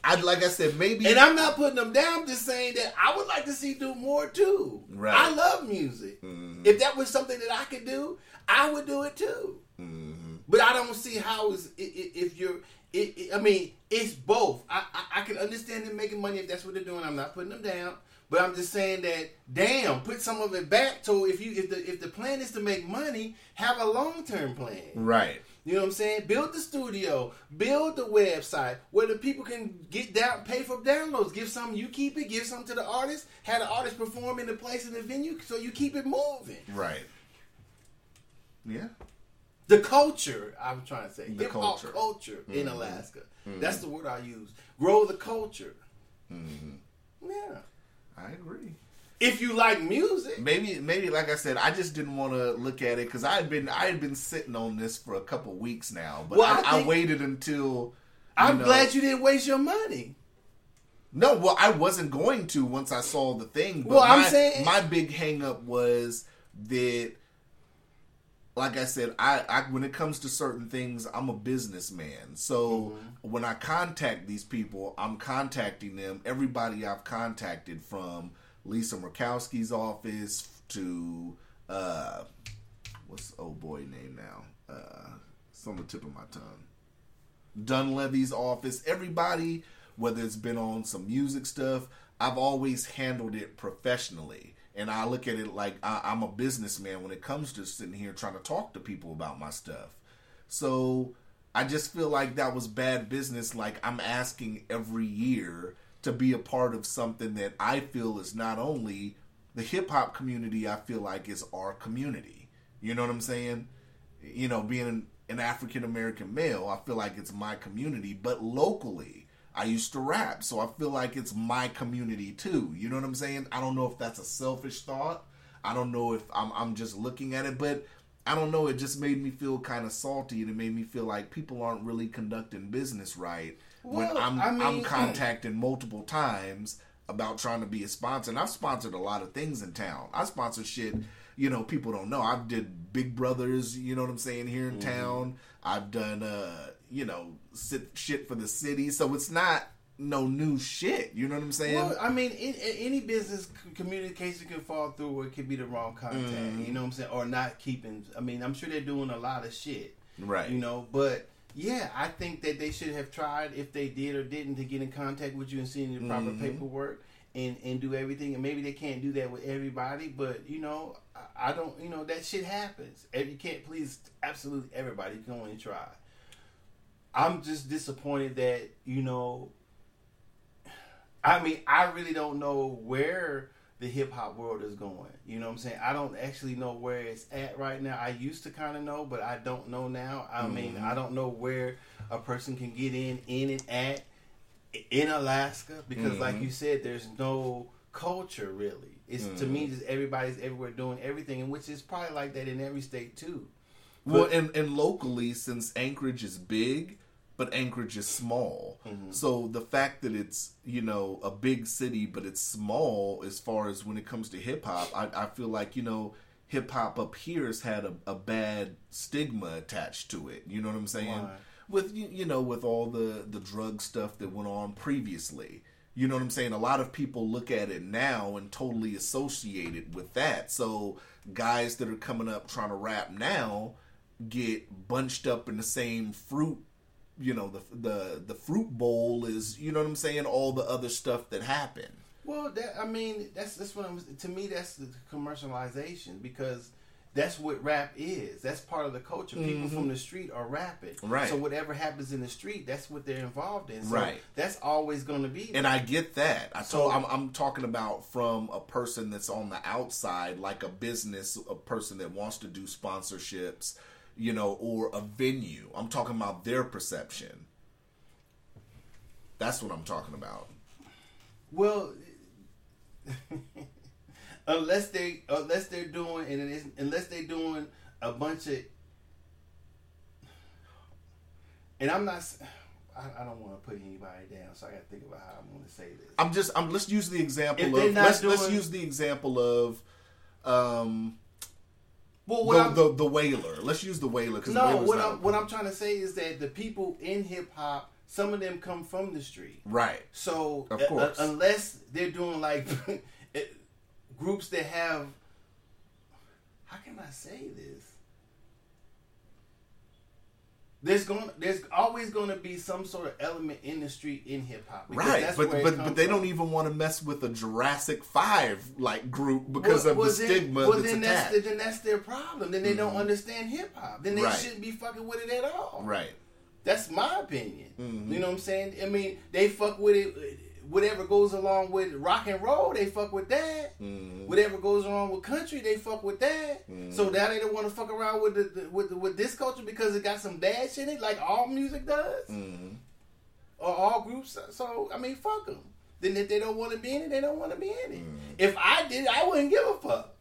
I Like I said, maybe... And I'm not putting them down. I'm just saying that I would like to see do more, too. Right. I love music. Mm-hmm. If that was something that I could do, I would do it, too. Mm-hmm. But I don't see how is if you're... It, it, I mean, it's both. I, I, I can understand them making money if that's what they're doing. I'm not putting them down. But I'm just saying that, damn, put some of it back. So if you if the if the plan is to make money, have a long-term plan. Right. You know what I'm saying? Build the studio. Build the website where the people can get down, pay for downloads. Give some, you keep it. Give some to the artist. Have the artist perform in the place in the venue so you keep it moving. Right. Yeah. The culture, I'm trying to say. The hip-hop culture, culture mm-hmm. in Alaska. Mm-hmm. That's the word I use. Grow the culture. Mm-hmm. Yeah. I agree. If you like music. Maybe, maybe like I said, I just didn't want to look at it because I had been I had been sitting on this for a couple weeks now. But well, I, I, I waited until... I'm know, glad you didn't waste your money. No, well, I wasn't going to once I saw the thing. But well, I'm my, saying... My big hang-up was that... Like I said, I, I when it comes to certain things, I'm a businessman. So mm-hmm. when I contact these people, I'm contacting them. Everybody I've contacted, from Lisa Murkowski's office to uh, what's the old boy name now? Uh, it's on the tip of my tongue. Dunleavy's office. Everybody, whether it's been on some music stuff, I've always handled it professionally. And I look at it like I, I'm a businessman when it comes to sitting here trying to talk to people about my stuff. So I just feel like that was bad business. Like I'm asking every year to be a part of something that I feel is not only the hip hop community, I feel like is our community. You know what I'm saying? you know, being an, an African-American male, I feel like it's my community. But locally, I used to rap, so I feel like it's my community too. You know what I'm saying? I don't know if that's a selfish thought. I don't know if I'm, I'm just looking at it, but I don't know. It just made me feel kind of salty, and it made me feel like people aren't really conducting business right. Well, when I'm I mean, I'm contacted multiple times about trying to be a sponsor, and I've sponsored a lot of things in town. I sponsor shit, you know, people don't know. I've did Big Brothers, you know what I'm saying, here in mm-hmm. town. I've done, uh, you know, sit, shit for the city. So it's not no new shit. You know what I'm saying? Well, I mean, in, in any business communication can fall through, or it could be the wrong contact. Mm. You know what I'm saying? Or not keeping. I mean, I'm sure they're doing a lot of shit. Right. You know, but yeah, I think that they should have tried, if they did or didn't, to get in contact with you and send you the proper mm-hmm. paperwork and, and do everything. And maybe they can't do that with everybody, but, you know, I, I don't, you know, that shit happens. You can't please absolutely everybody. You can only try. I'm just disappointed that, you know, I mean, I really don't know where the hip-hop world is going. You know what I'm saying? I don't actually know where it's at right now. I used to kind of know, but I don't know now. I mm-hmm. mean, I don't know where a person can get in, in and at, in Alaska. Because mm-hmm. like you said, there's no culture, really. It's mm-hmm. to me, just everybody's everywhere doing everything, and which is probably like that in every state, too. But, well, and, and locally, since Anchorage is big, but Anchorage is small. Mm-hmm. So the fact that it's, you know, a big city, but it's small as far as when it comes to hip-hop, I, I feel like, you know, hip-hop up here has had a, a bad stigma attached to it. You know what I'm saying? Why? With, you, you know, with all the, the drug stuff that went on previously. You know what I'm saying? A lot of people look at it now and totally associate it with that. So guys that are coming up trying to rap now get bunched up in the same fruit. You know, the the the fruit bowl is, you know what I'm saying, all the other stuff that happened. Well, that, I mean, that's that's what I'm, to me, that's the commercialization, because that's what rap is. That's part of the culture. Mm-hmm. People from the street are rapping. Right. So whatever happens in the street, that's what they're involved in. So right. That's always going to be there. And I get that. I so, told, I'm, I'm talking about from a person that's on the outside, like a business, a person that wants to do sponsorships, you know, or a venue. I'm talking about their perception. That's what I'm talking about. Well, unless they, unless they're doing, and it is, unless they're doing a bunch of, and I'm not, I, I don't want to put anybody down, so I got to think about how I'm going to say this. I'm just, I'm. Let's use the example if of. Let's, doing, let's use the example of. Um, Well, what the, the the Wailer. Let's use the Wailer. Cause no, the what I'm what I'm trying to say is that the people in hip hop, some of them come from the street, right? So, of course, uh, unless they're doing like it, groups that have, how can I say this? There's going, there's always going to be some sort of element in the street in hip hop, right? That's but but, but they from. Don't even want to mess with a Jurassic Five like group because well, of well, the then, stigma. Well, that's then attached. that's then that's their problem. Then they mm-hmm. don't understand hip hop. Then they right. shouldn't be fucking with it at all. Right. That's my opinion. Mm-hmm. You know what I'm saying? I mean, they fuck with it. Whatever goes along with rock and roll, they fuck with that. Mm. Whatever goes along with country, they fuck with that. Mm. So now they don't want to fuck around with the, the, with the, with this culture because it got some bad shit in it, like all music does, mm. or all groups. So I mean, fuck them. Then if they don't want to be in it, they don't want to be in it. Mm. If I did, I wouldn't give a fuck.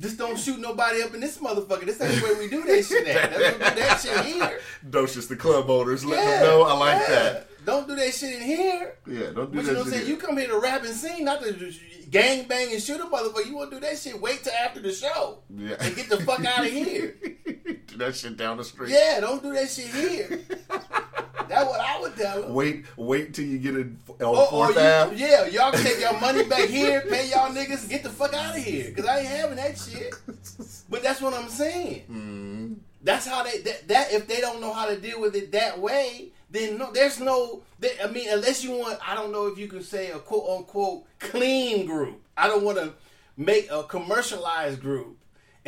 Just don't shoot nobody up in this motherfucker. This ain't where we do that shit at. Don't do that shit here. Docious the club owners. Let yeah, them know. I like yeah. that. Don't do that shit in here. Yeah, don't do but that shit. But you know what I'm saying? You come here to rap and sing, not to gang bang and shoot a motherfucker. You want to do that shit, wait till after the show. Yeah. And get the fuck out of here. Do that shit down the street. Yeah, don't do that shit here. That's what I would tell them. Wait, wait till you get in on Fourth Ave. Yeah, y'all can take your money back here, pay y'all niggas, and get the fuck out of here. Because I ain't having that shit. But that's what I'm saying. Mm. That's how they, that, that, if they don't know how to deal with it that way, then no, there's no, I mean, unless you want, I don't know if you can say a quote unquote clean group. I don't want to make a commercialized group.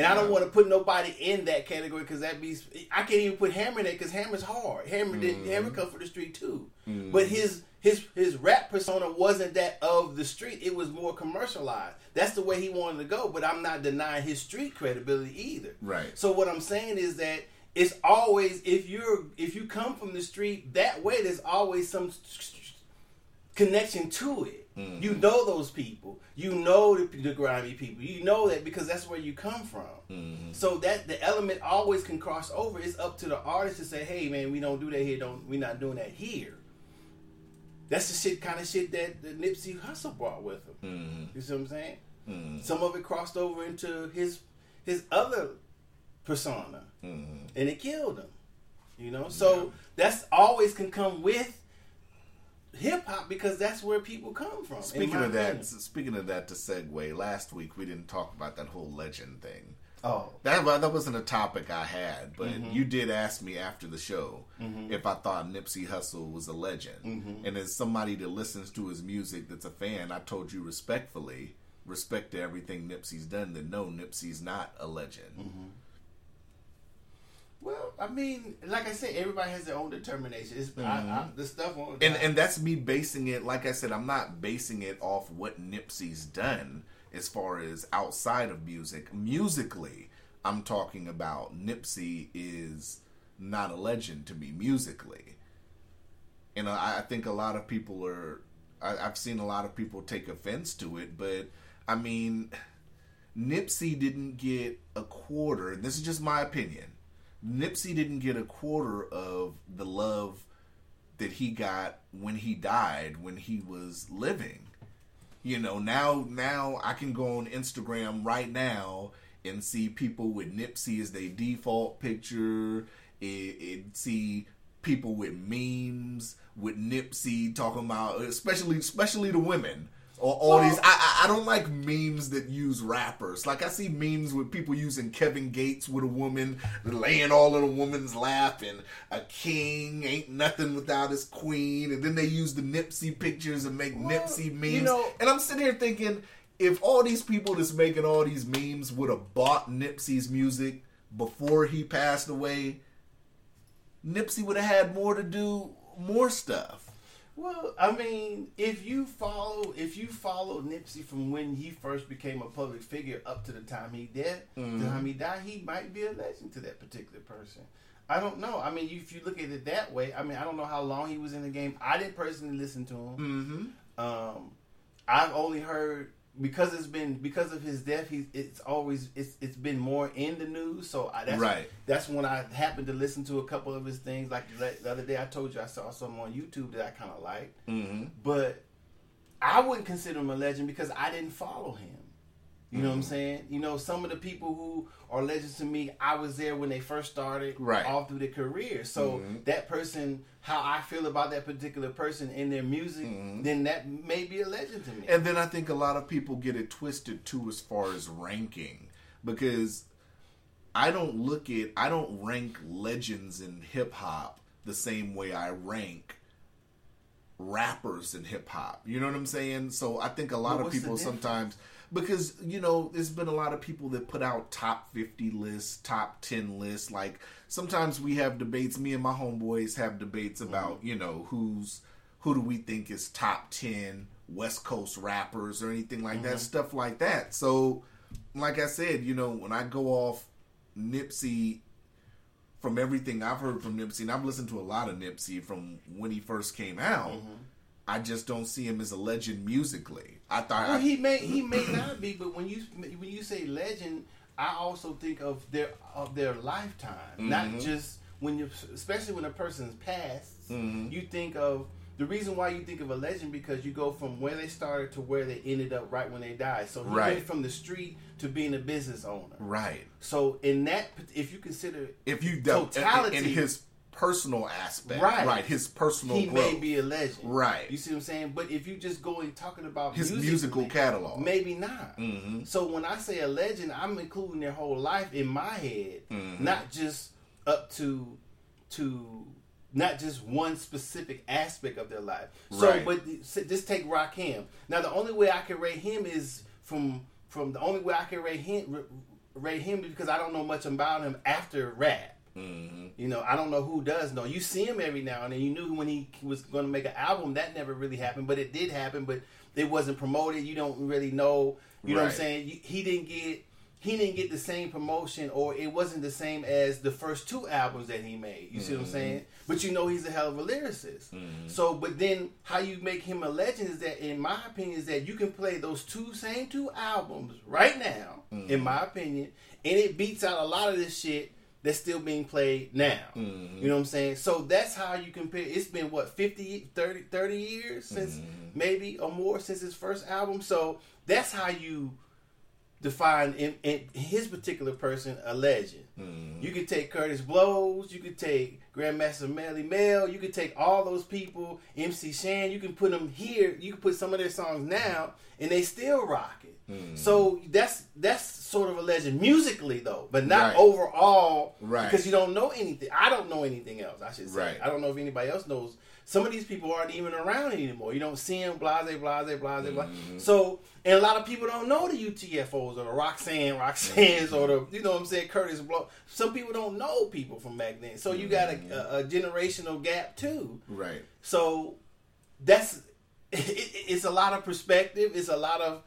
And I don't want to put nobody in that category because that be I can't even put Hammer in it because Hammer's hard. Hammer mm. didn't Hammer come from the street too, mm. but his his his rap persona wasn't that of the street. It was more commercialized. That's the way he wanted to go. But I'm not denying his street credibility either. Right. So what I'm saying is that it's always if you're if you come from the street that way, there's always some connection to it. Mm-hmm. You know those people. You know the, the grimy people. You know that because that's where you come from. Mm-hmm. So that the element always can cross over. It's up to the artist to say, "Hey, man, we don't do that here. Don't we're not doing that here." That's the shit kind of shit that the Nipsey Hussle brought with him. Mm-hmm. You see what I'm saying? Mm-hmm. Some of it crossed over into his his other persona, mm-hmm. and it killed him. You know, so yeah. that's always can come with. Hip hop, because that's where people come from. Speaking of that, opinion. speaking of that, to segue, last week we didn't talk about that whole legend thing. Oh, that that wasn't a topic I had, but mm-hmm. you did ask me after the show mm-hmm. if I thought Nipsey Hussle was a legend, mm-hmm. and as somebody that listens to his music, that's a fan, I told you respectfully, respect to everything Nipsey's done, that no, Nipsey's not a legend. Mm-hmm. Well, I mean, like I said, everybody has their own determination. It's, mm-hmm. I, I, the stuff on and and that's me basing it. Like I said, I'm not basing it off what Nipsey's done as far as outside of music. Musically, I'm talking about Nipsey is not a legend to me musically. And I, I think a lot of people are. I, I've seen a lot of people take offense to it, but I mean, Nipsey didn't get a quarter. This is just my opinion. Nipsey didn't get a quarter of the love that he got when he died, when he was living. You know, now now I can go on Instagram right now and see people with Nipsey as their default picture, and, and see people with memes with Nipsey talking about, especially especially the women. Or all well, these, I, I I don't like memes that use rappers. Like I see memes with people using Kevin Gates with a woman, laying all in a woman's lap, and a king ain't nothing without his queen. And then they use the Nipsey pictures and make well, Nipsey memes. You know, and I'm sitting here thinking, if all these people that's making all these memes would have bought Nipsey's music before he passed away, Nipsey would have had more to do, more stuff. Well, I mean, if you follow if you follow Nipsey from when he first became a public figure up to the time he died, mm-hmm. the time he died, he might be a legend to that particular person. I don't know. I mean, if you look at it that way, I mean, I don't know how long he was in the game. I didn't personally listen to him. Mm-hmm. Um, I've only heard because it's been because of his death. He's it's always it's it's been more in the news. So I, that's right. That's when I happened to listen to a couple of his things. Like the other day, I told you I saw something on YouTube that I kind of liked. Mm-hmm. But I wouldn't consider him a legend because I didn't follow him. You mm-hmm. know what I'm saying? You know, some of the people who are legends to me, I was there when they first started, right. all through their career. So mm-hmm. that person, how I feel about that particular person in their music, mm-hmm. then that may be a legend to me. And then I think a lot of people get it twisted too as far as ranking, because I don't look at, I don't rank legends in hip hop the same way I rank rappers in hip hop. You know what I'm saying? So I think a lot well, of people sometimes. Because, you know, there's been a lot of people that put out top fifty lists, top ten lists. Like, sometimes we have debates. Me and my homeboys have debates about, mm-hmm. you know, who's who do we think is top ten West Coast rappers or anything like mm-hmm. that, stuff like that. So, like I said, you know, when I go off Nipsey, from everything I've heard from Nipsey, and I've listened to a lot of Nipsey from when he first came out, mm-hmm. I just don't see him as a legend musically. I thought well, I, he may he may not be, but when you when you say legend, I also think of their of their lifetime, mm-hmm. not just when you, especially when a person's passed. Mm-hmm. You think of the reason why you think of a legend because you go from where they started to where they ended up right when they died. So he right. went from the street to being a business owner. Right. So in that, if you consider if you totality in his. Personal aspect, right? Right, his personal. He growth. May be a legend, right? You see what I'm saying? But if you just go and talking about his musical catalog, maybe not. Mm-hmm. So when I say a legend, I'm including their whole life in my head, mm-hmm. not just up to to not just one specific aspect of their life. So, right. but so just take Rakim. Now, the only way I can rate him is from from the only way I can rate him rate him because I don't know much about him after rap. Mm-hmm. You know, I don't know who does know. You see him every now and then. You knew when he was going to make an album. That never really happened, but it did happen. But it wasn't promoted. You don't really know. You know right. what I'm saying? He didn't get he didn't get the same promotion, or it wasn't the same as the first two albums that he made. You mm-hmm. see what I'm saying? But you know he's a hell of a lyricist. Mm-hmm. So, but then how you make him a legend is that, in my opinion, is that you can play those two same two albums right now, mm-hmm. in my opinion, and it beats out a lot of this shit that's still being played now. Mm-hmm. You know what I'm saying? So that's how you compare. It's been, what, fifty, thirty, thirty years since, mm-hmm. maybe, or more, since his first album. So that's how you define, in, in his particular person, a legend. Mm-hmm. You could take Curtis Blows. You could take Grandmaster Melly Mel. You could take all those people, M C Shan. You can put them here. You can put some of their songs now, and they still rock it. Mm-hmm. So that's that's sort of a legend musically, though, but not right. overall, right. because you don't know anything. I don't know anything else, I should say. Right. I don't know if anybody else knows. Some of these people aren't even around anymore. You don't see them, blase, blase, blase, blase. Mm-hmm. So, and a lot of people don't know the U T F Os or the Roxanne, Roxanne's, or the, you know what I'm saying, Curtis Blow. Some people don't know people from back then. So you got a, a, a generational gap, too. Right. So that's, it, it's a lot of perspective. It's a lot of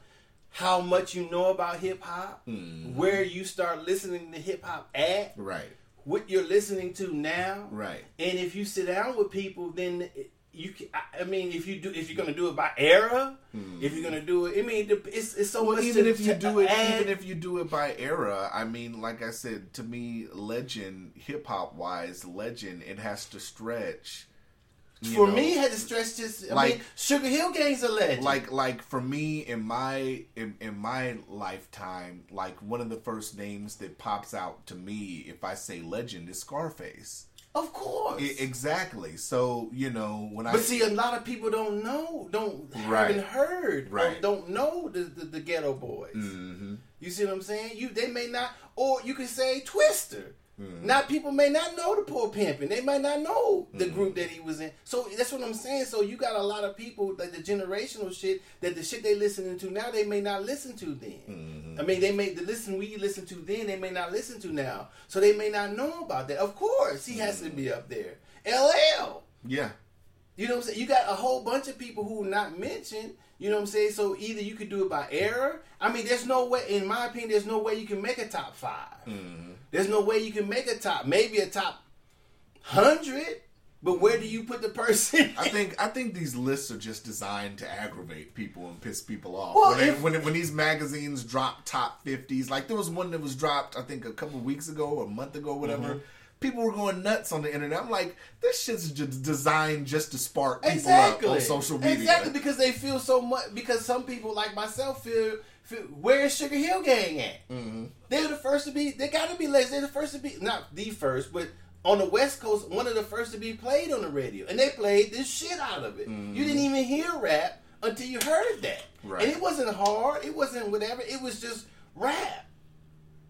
how much you know about hip-hop, mm-hmm. where you start listening to hip-hop at. Right. What you're listening to now, right? And if you sit down with people, then you can, I mean, if you do, if you're gonna do it by era, mm. if you're gonna do it, I mean, it's it's so well, much. Even to, if you do it, add, even if you do it by era, I mean, like I said, to me, legend, hip hop wise, legend, it has to stretch. You for know, me, it had to stretch just like I mean, Sugar Hill Gang's a legend. Like, like for me in my in, in my lifetime, like one of the first names that pops out to me if I say legend is Scarface. Of course, it, exactly. So you know when I but see a lot of people don't know, don't right. haven't heard, right. or don't know the the, the Ghetto Boys. Mm-hmm. You see what I'm saying? You they may not, or you could say Twister. Mm-hmm. Now people may not know the Poor Pimpin'. They might not know the mm-hmm. group that he was in. So that's what I'm saying. So you got a lot of people like the generational shit that the shit they listening to now they may not listen to then. Mm-hmm. I mean they may the listen we listen to then they may not listen to now. So they may not know about that. Of course he mm-hmm. has to be up there. L L. Yeah. You know what I'm saying? You got a whole bunch of people who not mentioned. You know what I'm saying? So either you could do it by error. I mean, there's no way, in my opinion, there's no way you can make a top five. Mm-hmm. There's no way you can make a top, maybe a top hundred. But where do you put the person? I think I think these lists are just designed to aggravate people and piss people off. Well, when, they, if, when when these magazines drop top fifties, like there was one that was dropped, I think a couple of weeks ago or a month ago, whatever. Mm-hmm. People were going nuts on the internet. I'm like, this shit's just designed just to spark people exactly. up on social media. Exactly, because they feel so much. Because some people, like myself, feel, feel where is Sugar Hill Gang at? Mm-hmm. They're the first to be. They got to be legends. They're the first to be, not the first, but on the West Coast, one of the first to be played on the radio, and they played this shit out of it. Mm-hmm. You didn't even hear rap until you heard that, right. and it wasn't hard. It wasn't whatever. It was just rap.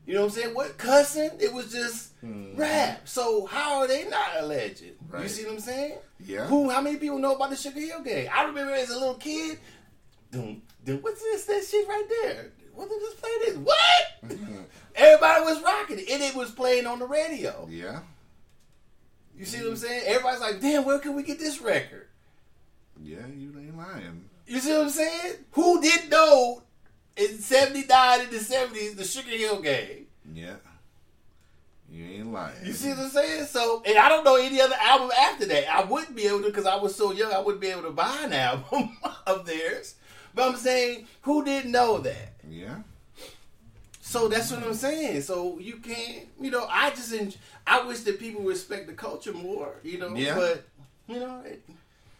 You know what I'm saying? What cussing? It was just mm. rap. So how are they not a legend? Right. You see what I'm saying? Yeah. Who? How many people know about the Sugar Hill Gang? I remember as a little kid. Doom, doom, what's this? That shit right there. What did this play? This what? Mm-hmm. Everybody was rocking it, and it was playing on the radio. Yeah. You see mm. what I'm saying? Everybody's like, damn, where can we get this record? Yeah, you ain't lying. You see what I'm saying? Who did know? In seventy-nine in the seventies, the Sugar Hill Gang. Yeah. You ain't lying. You see what I'm saying? So, and I don't know any other album after that. I wouldn't be able to, because I was so young, I wouldn't be able to buy an album of theirs. But I'm saying, who didn't know that? Yeah. So that's what I'm saying. So you can't, you know, I just, enjoy, I wish that people respect the culture more, you know. Yeah. But, you know. It,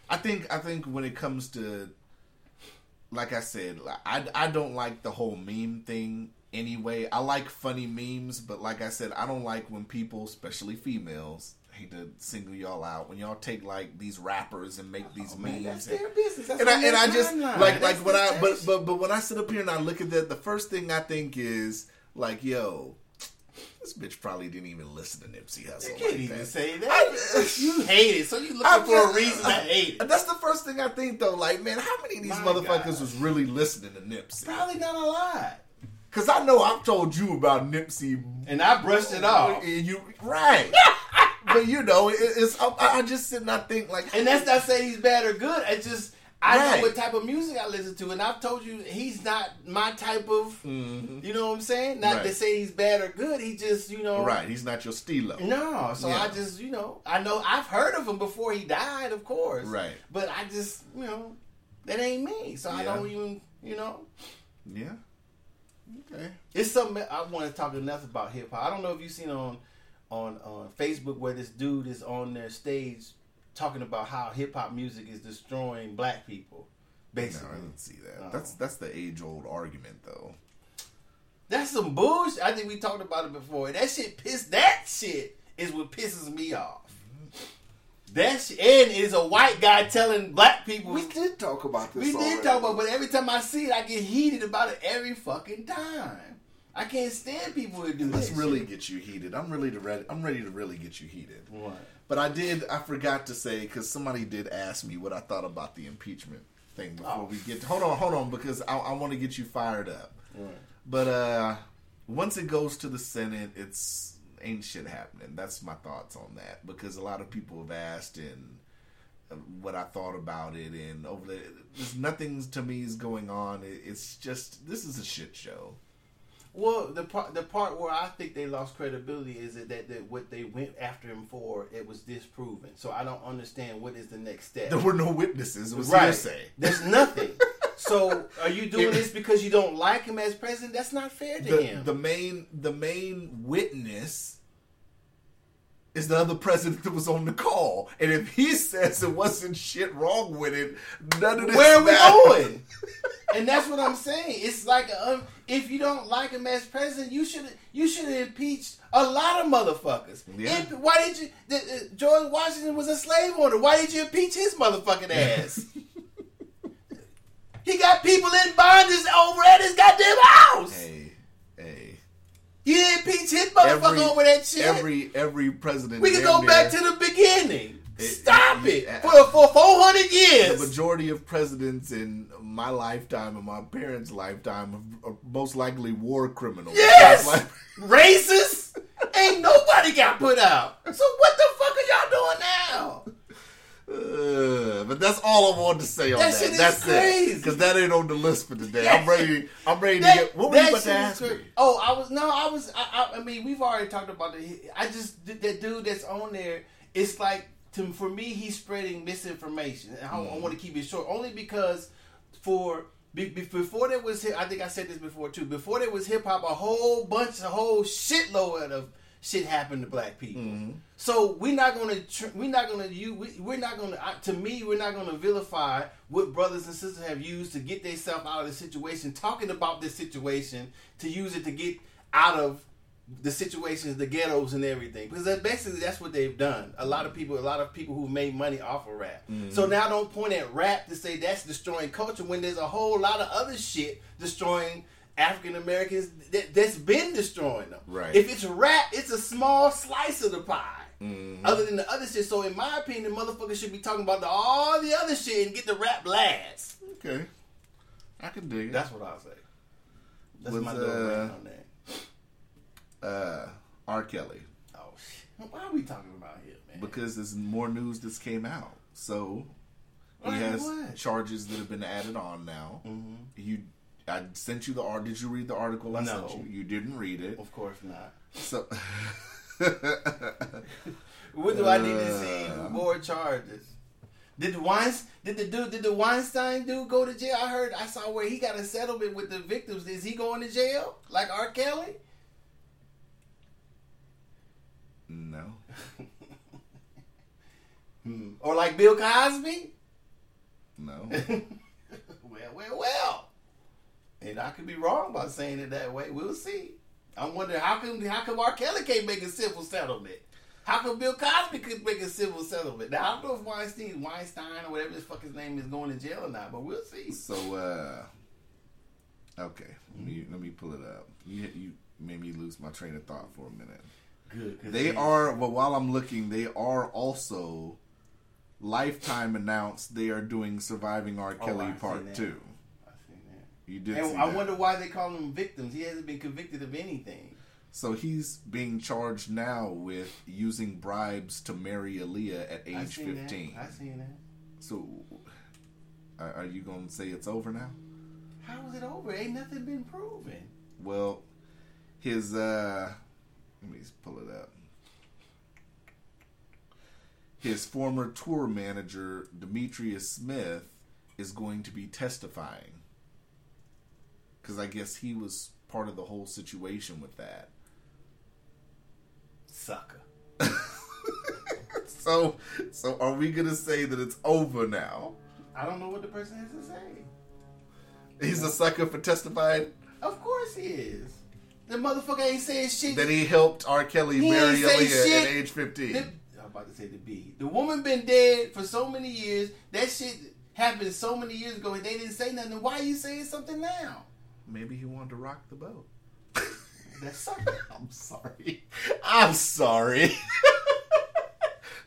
I think, I think when it comes to, like I said, I, I don't like the whole meme thing anyway. I like funny memes, but like I said, I don't like when people, especially females, I hate to single y'all out, when y'all take like these rappers and make these oh, memes. Man, that's and, their business. That's and I, and I just like like that's when I but, but but when I sit up here and I look at that, the first thing I think is like, yo, this bitch probably didn't even listen to Nipsey Hussle. You can't like even that. Say that. I, you hate it, so you looking I, for a reason I, to hate it. That's the first thing I think, though. Like, man, how many of these My motherfuckers God. was really listening to Nipsey? Probably not a lot. Because I know I've told you about Nipsey. And I brushed it off. And you, right. But, you know, it, it's I, I just sit and I think, like... And that's not saying he's bad or good. It's just... I right. know what type of music I listen to, and I've told you he's not my type of, mm-hmm. you know what I'm saying? Not right. to say he's bad or good, he just, you know. Right, he's not your stilo. No, so yeah. I just, you know, I know I've heard of him before he died, of course. Right. But I just, you know, that ain't me, so yeah. I don't even, you know. Yeah. Okay. It's something I want to talk enough about hip-hop. I don't know if you've seen on, on, on Facebook where this dude is on their stage talking about how hip hop music is destroying black people, basically. No, I didn't see that. Um, that's that's the age old argument, though. That's some bullshit. I think we talked about it before. That shit piss. That shit is what pisses me off. That shit, and it is a white guy telling black people. We did talk about this. We already. did talk about, it, but every time I see it, I get heated about it every fucking time. I can't stand people who do this. Let's really shit. get you heated. I'm really to ready. I'm ready to really get you heated. What? But I did, I forgot to say, because somebody did ask me what I thought about the impeachment thing before oh. we get to, hold on, hold on, because I, I want to get you fired up. Right. But uh, once it goes to the Senate, it's ain't shit happening. That's my thoughts on that, because a lot of people have asked and uh, what I thought about it, and over there, there's nothing to me is going on. It, it's just, this is a shit show. Well, the part the part where I think they lost credibility is that, that, that what they went after him for, it was disproven. So I don't understand what is the next step. There were no witnesses. It was right. hearsay. There's nothing. So are you doing this because you don't like him as president? That's not fair to the, him. The main the main witness is the other president that was on the call. And if he says there wasn't shit wrong with it, none of this Where are we matters. going? And that's what I'm saying. It's like a, um, if you don't like him as president, you should you should have impeached a lot of motherfuckers. Yeah. Impe- why did you? The, uh, George Washington was a slave owner. Why did you impeach his motherfucking ass? He got people in bondage over at his goddamn house. Hey, hey. You didn't impeach his motherfucker every, over that shit. Every every president. We can go there. back to the beginning. It, Stop it! it. I, for for four hundred years! The majority of presidents in my lifetime and my parents' lifetime are, are most likely war criminals. Yes! Racists! Ain't nobody got put out! So what the fuck are y'all doing now? Uh, but that's all I wanted to say on that. That shit is that's crazy. Because that ain't on the list for today. I'm ready I'm ready that, to get... What were you about to ask me? Oh, I was... No, I was... I, I, I mean, we've already talked about it. I just... That dude that's on there, it's like... To, for me, he's spreading misinformation. I, mm. I want to keep it short, only because for be, be, before there was, I think I said this before too. Before there was hip hop, a whole bunch, a whole shitload of shit happened to black people. Mm-hmm. So we're not gonna, we're not gonna, you, we, we're not gonna. To me, we're not gonna vilify what brothers and sisters have used to get themselves out of the situation. Talking about this situation to use it to get out of the situations, the ghettos and everything, because that basically that's what they've done. A lot of people, a lot of people who made money off of rap. Mm-hmm. So now don't point at rap to say that's destroying culture when there's a whole lot of other shit destroying African Americans that, that's been destroying them. Right. If it's rap, it's a small slice of the pie. Mm-hmm. Other than the other shit. So in my opinion, motherfuckers should be talking about the, all the other shit and get the rap last. Okay. I can dig it. That's what I'll say. That's With, my little uh... rant on that. Uh, R. Kelly. Oh, shit. Why are we talking about him, man? Because there's more news that's came out. So, he like has what? charges that have been added on now. Mm-hmm. You, I sent you the article. Did you read the article I no. sent you? You didn't read it. Of course not. So, what do I need to see? More charges. Did the Weinstein, did the dude, did the Weinstein dude go to jail? I heard, I saw where he got a settlement with the victims. Is he going to jail? Like R. Kelly? No. hmm. Or like Bill Cosby? No. well, well, well. And I could be wrong by saying it that way. We'll see. I'm wondering how come how come R. Kelly can't make a civil settlement? How come Bill Cosby could make a civil settlement? Now I don't know if Weinstein, Weinstein or whatever his fucking name is going to jail or not, but we'll see. So, uh, okay, let me let me pull it up. You you made me lose my train of thought for a minute. Good, they man. are, well, while I'm looking, they are also, Lifetime announced they are doing Surviving R. Kelly oh, Part two. I've seen that. You did. And I that. wonder why they call him victims. He hasn't been convicted of anything. So he's being charged now with using bribes to marry Aaliyah at age I seen fifteen. That. I seen that. So, are you gonna say it's over now? How is it over? Ain't nothing been proven. Well, his uh, let me pull it up. His former tour manager, Demetrius Smith, is going to be testifying. Because I guess he was part of the whole situation with that. Sucker. so, so are we going to say that it's over now? I don't know what the person has to say. He's a sucker for testifying? Of course he is. The motherfucker ain't saying shit. That he helped R. Kelly he marry Aaliyah at age fifteen. The- about to say the B. The woman been dead for so many years. That shit happened so many years ago and they didn't say nothing. Why are you saying something now? Maybe he wanted to rock the boat. That's something. I'm sorry. I'm sorry.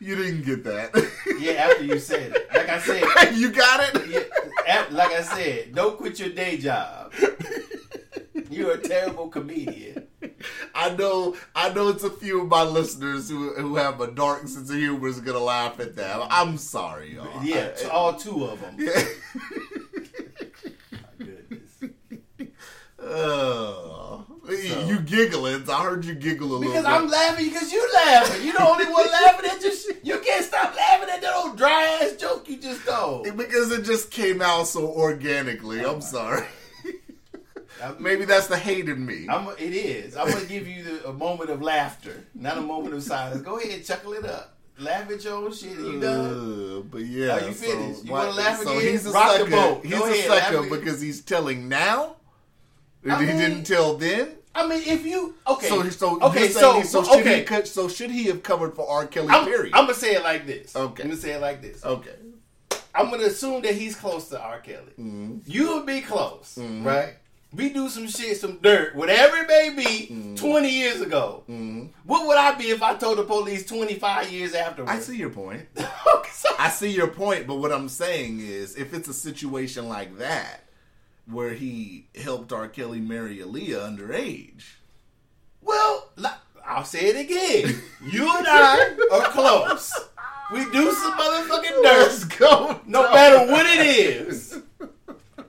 You didn't get that. Yeah, after you said it. Like I said. You got it? Yeah, after, like I said, don't quit your day job. You're a terrible comedian. I know I know it's a few of my listeners who who have a dark sense of humor is going to laugh at that. I'm sorry, y'all. Yeah, I, all two of them. Yeah. My goodness. Oh. So, you giggling. I heard you giggle a little bit. Because I'm laughing because you laughing. You're the only one laughing at your shit. You can't stop laughing at that old dry-ass joke you just told. Because it just came out so organically. Oh, I'm sorry. God. Maybe that's the hate in me. I'm, it is. I'm going to give you the, a moment of laughter, not a moment of silence. Go ahead, chuckle it up. Laugh at your own shit. You done? Uh, but yeah. Are you so finished? You want to laugh so again? He's a Rock sucker. The boat. He's Go a ahead, sucker because he's telling now? And I mean, he didn't tell then? I mean, if you... Okay. So, so, okay, so, so, so, should okay. He, so should he have covered for R. Kelly, I'm, period? I'm going to say it like this. Okay. I'm going to say it like this. Okay. I'm going to assume that he's close to R. Kelly. Mm-hmm. You would be close, mm-hmm. right? We do some shit, some dirt, whatever it may be, mm. twenty years ago. Mm. What would I be if I told the police twenty-five years afterwards? I see your point. I see your point, but what I'm saying is, if it's a situation like that, where he helped R. Kelly marry Aaliyah underage. Well, I'll say it again. You and I are close. We do some motherfucking dirt. Let's go. No, no matter what it is.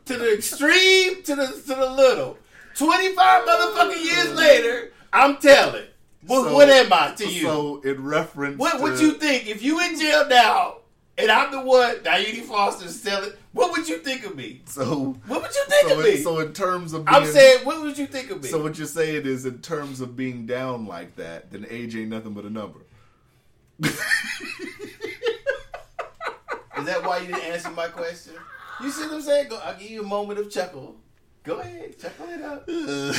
To the extreme, to the to the little. twenty-five motherfucking years later, I'm telling. What, so, what am I to you? So, in reference What would you think? If you in jail now, and I'm the one, Diane Foster's telling, what would you think of me? So What would you think so of in, me? So, in terms of being... I'm saying, what would you think of me? So, what you're saying is, in terms of being down like that, then age ain't nothing but a number. Is that why you didn't answer my question? You see what I'm saying? Go, I'll give you a moment of chuckle. Go ahead, chuckle it up. Uh,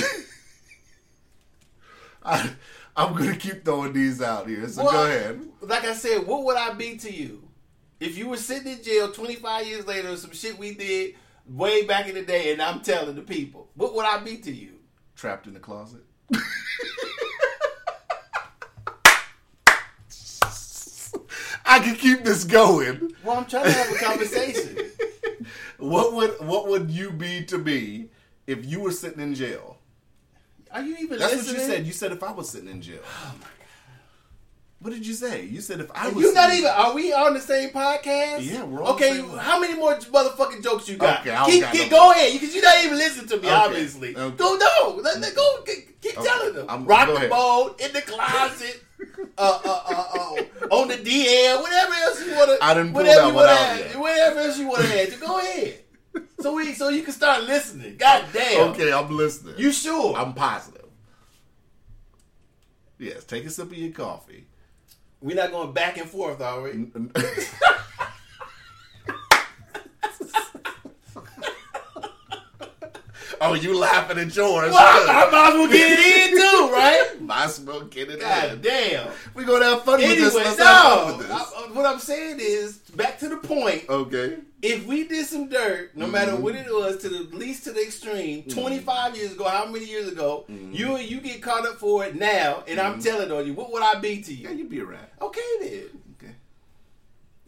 I, I'm going to keep throwing these out here, so well, go ahead. Like I said, what would I be to you? If you were sitting in jail twenty-five years later, some shit we did way back in the day, and I'm telling the people, what would I be to you? Trapped in the closet. I can keep this going. Well, I'm trying to have a conversation. What would what would you be to me if you were sitting in jail? Are you even That's listening? That's what you said. You said if I was sitting in jail. Oh, my God. What did you say? You said if I was You're not even... Are we on the same podcast? Yeah, we're on okay, the same Okay, how many more motherfucking jokes you got? Okay, I'll keep, got keep, no Go ahead, because you're not even listening to me, okay. obviously. Okay. Go, no. Let, let go. Keep, keep okay. telling them. I'm, Rock the boat, in the closet, uh, uh, uh, uh, on the D L, whatever else you want to... I didn't pull that one wanna, out yet. Whatever else you want to add. Go ahead. So we, so you can start listening. God damn. Okay, I'm listening. You sure? I'm positive. Yes, take a sip of your coffee. We're not going back and forth, are we? Oh, you laughing at yours. Well, I, I might as well get it in, too, right? Might as well get it God in. God damn. We're going to have fun anyway, with this. Let's no, have fun with this. I, what I'm saying is, back to the point. Okay. If we did some dirt, no mm-hmm. matter what it was, to the least to the extreme, mm-hmm. twenty-five years ago, how many years ago, mm-hmm. you and you get caught up for it now, and mm-hmm. I'm telling on you, what would I be to you? Yeah, you'd be a rat. Okay, then. Okay.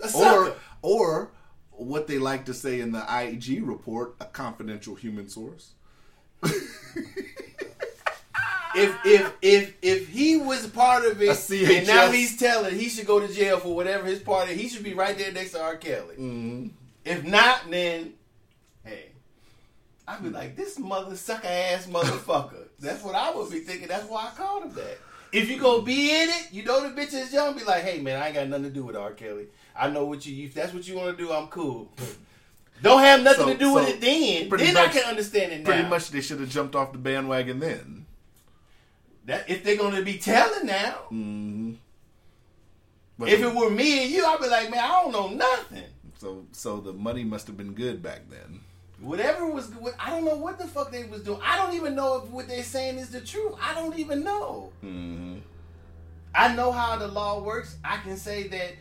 A sucker. Or, or, what they like to say in the I G report, a confidential human source. If if if if he was part of it and now he's telling he should go to jail for whatever his part is, he should be right there next to R. Kelly. Mm-hmm. If not, then hey, I'd be like, this mother sucker ass motherfucker. That's what I would be thinking. That's why I called him that. If you gonna be in it, you know the bitch is young. Be like, hey man, I ain't got nothing to do with R. Kelly. I know what you. If that's what you want to do, I'm cool. Don't have nothing so, to do so with it then. Then much, I can understand it now. Pretty much, they should have jumped off the bandwagon then. That if they're gonna be telling now, mm-hmm. But if it were me and you, I'd be like, man, I don't know nothing. So, so the money must have been good back then. Whatever was, what, I don't know what the fuck they was doing. I don't even know if what they're saying is the truth. I don't even know. Mm-hmm. I know how the law works. I can say that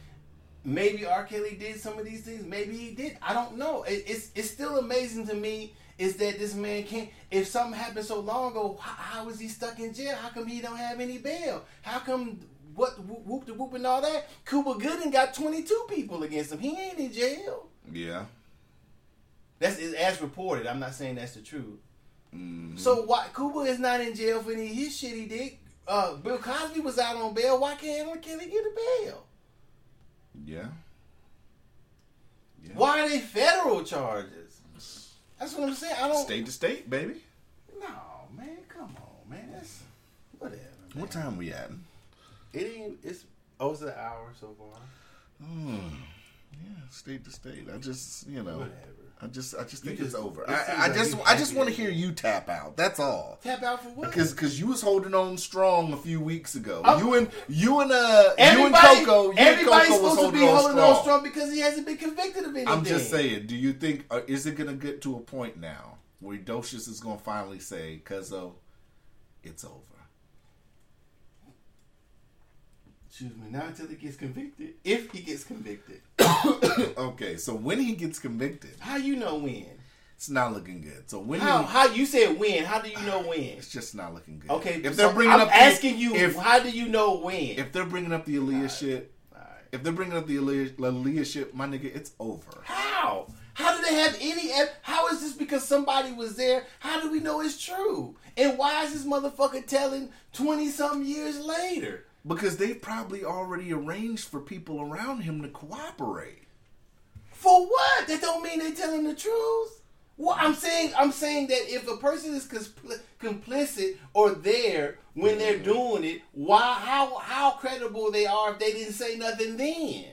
maybe R. Kelly did some of these things. Maybe he did. I don't know. It, it's it's still amazing to me. Is that this man can't, if something happened so long ago, how, how is he stuck in jail? How come he don't have any bail? How come, what, whoop the whoop and all that? Cuba Gooding got twenty-two people against him. He ain't in jail. Yeah. That's as reported. I'm not saying that's the truth. Mm-hmm. So why, Cuba is not in jail for any of his shit he did. Uh, Bill Cosby was out on bail. Why can't R. Kelly get a bail? Yeah. yeah. Why are they federal charges? That's what I'm saying. I don't state to state, baby. No, man, come on, man. That's whatever. Man. What time we at? It ain't. It's oh, it's an hour so far. Mm, yeah, state to state. I just, you know, whatever. I just, I just think just, it's over. It I, I, like just, I just, I just want to hear you tap out. That's all. Tap out for what? Because, because you was holding on strong a few weeks ago. I'm, you and you and uh, you and Coco. You everybody's and Coco supposed was holding to be on holding strong. on strong because he hasn't been convicted of anything. I'm just saying. Do you think uh, is it gonna get to a point now where Docious is gonna finally say, "Cuzzo, it's over"? Excuse me, not until he gets convicted. If he gets convicted. Okay, so when he gets convicted. How you know when? It's not looking good. So when How, he, how you said when? How do you know when? It's just not looking good. Okay, if they're so bringing I'm up asking the, you, if, how do you know when? If they're bringing up the Aaliyah right. shit, right. if they're bringing up the Aaliyah, Aaliyah shit, my nigga, it's over. How? How do they have any, how is this because somebody was there? How do we know it's true? And why is this motherfucker telling twenty-something years later? Because they probably already arranged for people around him to cooperate. For what? That don't mean they telling the truth. Well, I'm saying I'm saying that if a person is compl- complicit or there when they're doing it, why? How how credible they are if they didn't say nothing then?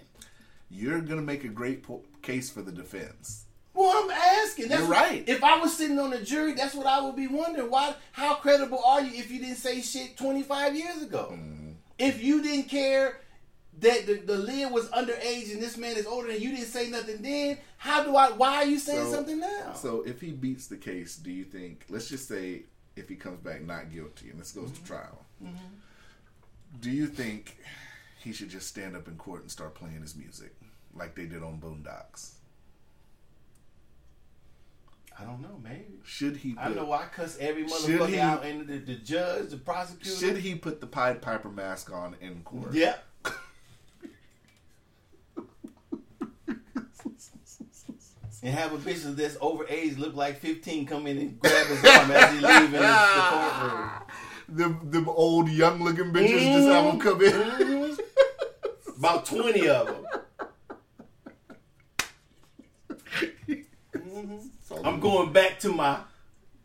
You're gonna make a great po- case for the defense. Well, I'm asking. That's You're right. What, if I was sitting on a jury, that's what I would be wondering. Why? How credible are you if you didn't say shit twenty-five years ago? Mm. If you didn't care that the, the Lynn was underage and this man is older and you didn't say nothing then, how do I, why are you saying so, something now? So if he beats the case, do you think, let's just say if he comes back not guilty and this goes mm-hmm. to trial, mm-hmm. do you think he should just stand up in court and start playing his music like they did on Boondocks? I don't know, maybe. Should he put, I know I cuss every motherfucker he, out, and the, the judge, the prosecutor. Should he put the Pied Piper mask on in court? Yeah. And have a bitch that's overage, look like fifteen, come in and grab his arm as he leaving the courtroom. Them, them old, young-looking bitches mm-hmm. just have them come in. Mm-hmm. About twenty of them. Mm-hmm. I'm going back to my.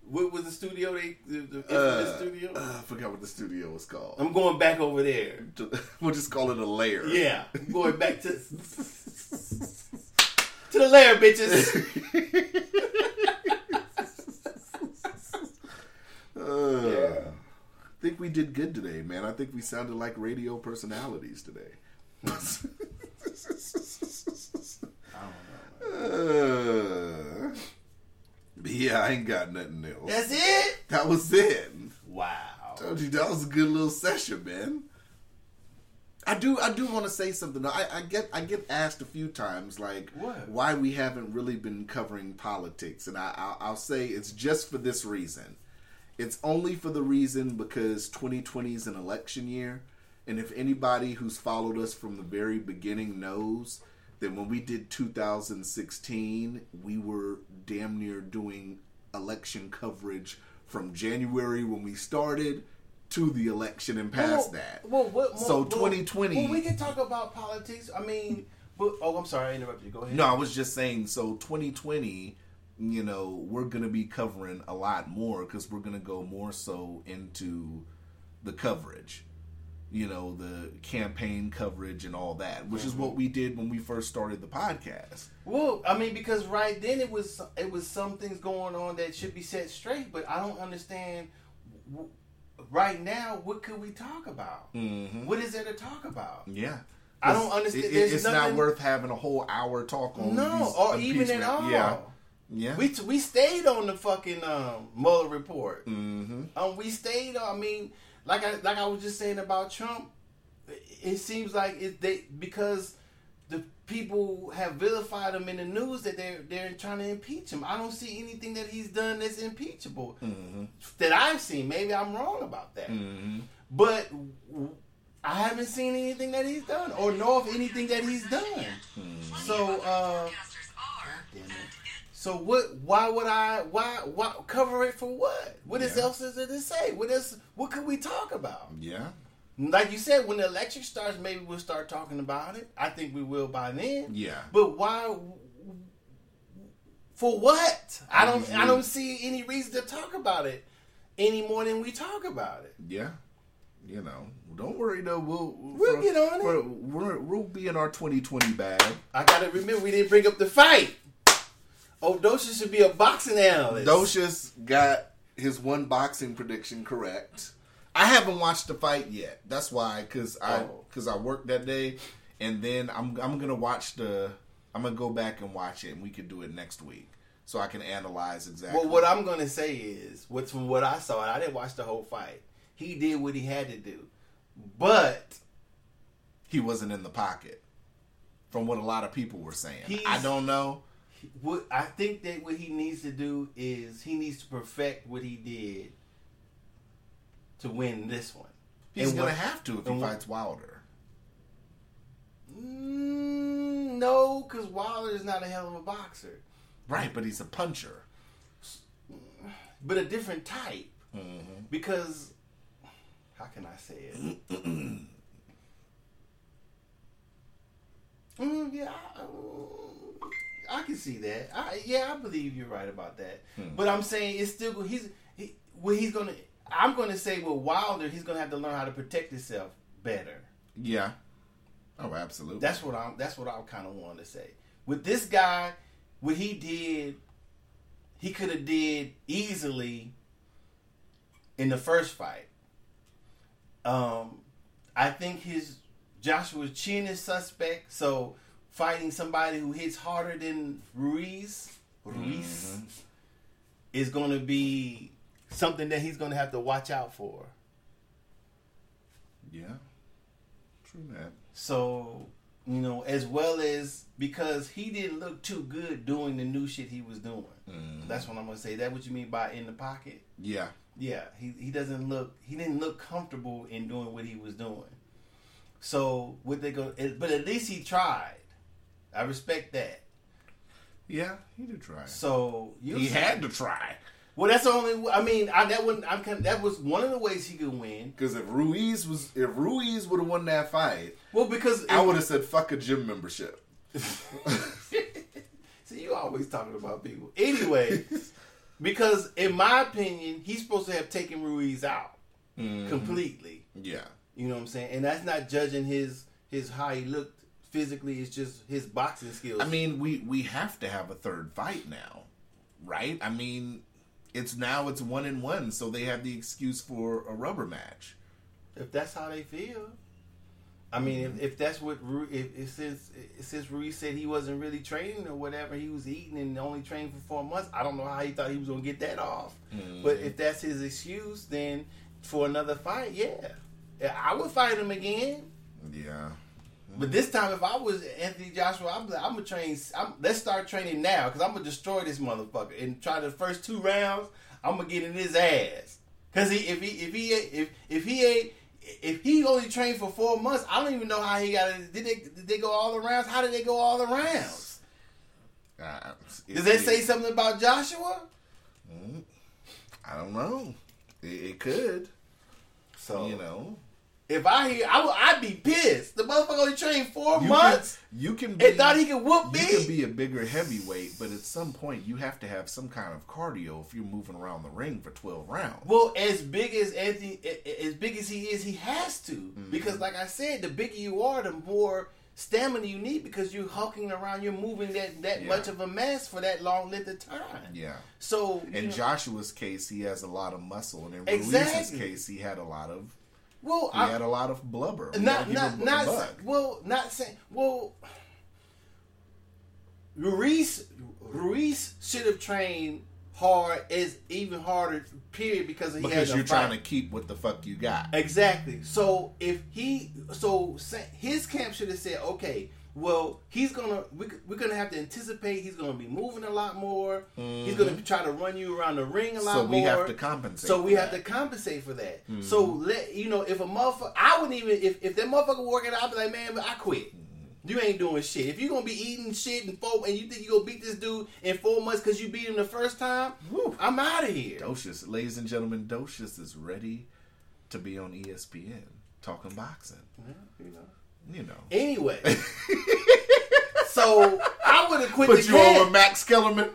What was the studio? They the, the, uh, the studio. Uh, I forgot what the studio was called. I'm going back over there. We'll just call it a lair. Yeah, I'm going back to to the lair, bitches. uh, yeah. I think we did good today, man. I think we sounded like radio personalities today. I don't know. Man. Uh, Yeah, I ain't got nothing else. That's it? That was it. Wow. Told you that was a good little session, man. I do I do want to say something. I, I get I get asked a few times, like, what? Why we haven't really been covering politics. And I, I, I'll say it's just for this reason. It's only for the reason because twenty twenty is an election year. And if anybody who's followed us from the very beginning knows Then when we did two thousand sixteen, we were damn near doing election coverage from January when we started to the election and past well, that. Well, well, well, so well, twenty twenty... Well, we can talk about politics. I mean... But, oh, I'm sorry. I interrupted you. Go ahead. No, I was just saying, so twenty twenty, you know, we're going to be covering a lot more because we're going to go more so into the coverage. You know, the campaign coverage and all that, which mm-hmm. is what we did when we first started the podcast. Well, I mean, because right then it was it was some things going on that should be set straight, but I don't understand right now what could we talk about? Mm-hmm. What is there to talk about? Yeah. I don't understand. It, it, it's nothing, not worth having a whole hour talk on. No, or even at all. Yeah, yeah. We we stayed on the fucking um, Mueller report. Mm-hmm. Um, we stayed. I mean, like I like I was just saying about Trump. It seems like it they because the people have vilified him in the news that they're they're trying to impeach him. I don't see anything that he's done that's impeachable mm-hmm. that I've seen. Maybe I'm wrong about that, mm-hmm. but. I haven't seen anything that he's done or know of anything that he's done. Hmm. So, uh, damn it. So what, why would I, why, why cover it for what? What yeah. is else is there to say? What is, what could we talk about? Yeah. Like you said, when the election starts, maybe we'll start talking about it. I think we will by then. Yeah. But why, for what? I don't, mm-hmm. I don't see any reason to talk about it any more than we talk about it. Yeah. You know, don't worry though. We'll we'll for, get on for, it. We're, we'll be in our twenty twenty bag. I gotta remember we didn't bring up the fight. Oh, Docious should be a boxing analyst. Docious got his one boxing prediction correct. I haven't watched the fight yet. That's why, cause I oh. cause I worked that day, and then I'm I'm gonna watch the. I'm gonna go back and watch it, and we could do it next week. So I can analyze exactly. Well, what I'm gonna say is, what's from what I saw, and I didn't watch the whole fight. He did what he had to do, but he wasn't in the pocket. From what a lot of people were saying, I don't know. What I think that what he needs to do is he needs to perfect what he did to win this one. He's and gonna what, have to if he fights Wilder. Mm, no, because Wilder is not a hell of a boxer. Right, but he's a puncher, but a different type. Mm-hmm. Because. How can I say it? mm, yeah, I, uh, I can see that. I, yeah, I believe you're right about that. Hmm. But I'm saying it's still he's he, well, he's gonna. I'm gonna say with Wilder, he's gonna have to learn how to protect himself better. Yeah. Oh, absolutely. That's what I'm. That's what I kind of wanted to say. With this guy, what he did, he could have did easily in the first fight. Um, I think his Joshua's chin is suspect. So fighting somebody who hits harder than Ruiz, Ruiz mm-hmm. is going to be something that he's going to have to watch out for. Yeah, true that. So you know, as well as because he didn't look too good doing the new shit he was doing. Mm-hmm. That's what I'm going to say. That what you mean by in the pocket? Yeah. Yeah, he he doesn't look he didn't look comfortable in doing what he was doing. So would they go? But at least he tried. I respect that. Yeah, he did try. So he saying, had to try. Well, that's the only. I mean, I, that one. I'm kind of, that was one of the ways he could win. Because if Ruiz was if Ruiz would have won that fight, well, because I would have said fuck a gym membership. See, you always talking about people. Anyway. Because, in my opinion, he's supposed to have taken Ruiz out mm-hmm. completely. Yeah. You know what I'm saying? And that's not judging his, his how he looked physically. It's just his boxing skills. I mean, we, we have to have a third fight now, right? I mean, it's now it's one and one, so they have the excuse for a rubber match. If that's how they feel. I mean, mm-hmm. if, if that's what if, if since if, since Ruiz said he wasn't really training or whatever, he was eating and only trained for four months. I don't know how he thought he was gonna get that off. Mm-hmm. But if that's his excuse, then for another fight, yeah, I would fight him again. Yeah. Mm-hmm. But this time, if I was Anthony Joshua, I'm I'm gonna train. I'm, let's start training now because I'm gonna destroy this motherfucker and try the first two rounds. I'm gonna get in his ass because he if he if he if if he ain't. if he only trained for four months, I don't even know how he got it. Did they, did they go all around? How did they go all around? Uh, did they say something about Joshua? I don't know. It, it could. So, you know. If I hear, I would, I'd be pissed. The motherfucker only trained four you months. Can, you can be, and thought he could whoop me. You can be a bigger heavyweight, but at some point you have to have some kind of cardio if you're moving around the ring for twelve rounds. Well, as big as Anthony, as big as he is, he has to mm-hmm. because, like I said, the bigger you are, the more stamina you need because you're hulking around, you're moving that, that yeah. much of a mass for that long length of time. Yeah. So in Joshua's case, he has a lot of muscle, and in exactly. Ruiz's case, he had a lot of. Well, he I, had a lot of blubber. Not, you know, not, not. Say, well, not saying. Well, Ruiz, Ruiz should have trained hard, is even harder. Period, because he because had to you're fight. Trying to keep what the fuck you got. Exactly. So if he, so his camp should have said, okay, well, he's gonna, we, we're gonna have to anticipate. He's gonna be moving a lot more. Mm-hmm. He's gonna try to run you around the ring a lot more. So we more. have to compensate. So we have that. to compensate for that. Mm-hmm. So let you know if a motherfucker, I wouldn't even if, if that motherfucker working out, I'd be like, man, I quit. Mm-hmm. You ain't doing shit. If you gonna be eating shit and four, and you think you gonna beat this dude in four months because you beat him the first time, whew, I'm out of here. Docious, ladies and gentlemen, Docious is ready to be on E S P N talking boxing. Yeah, you know. You know. Anyway, so I would have quit. Put the you camp. Over Max Kellerman?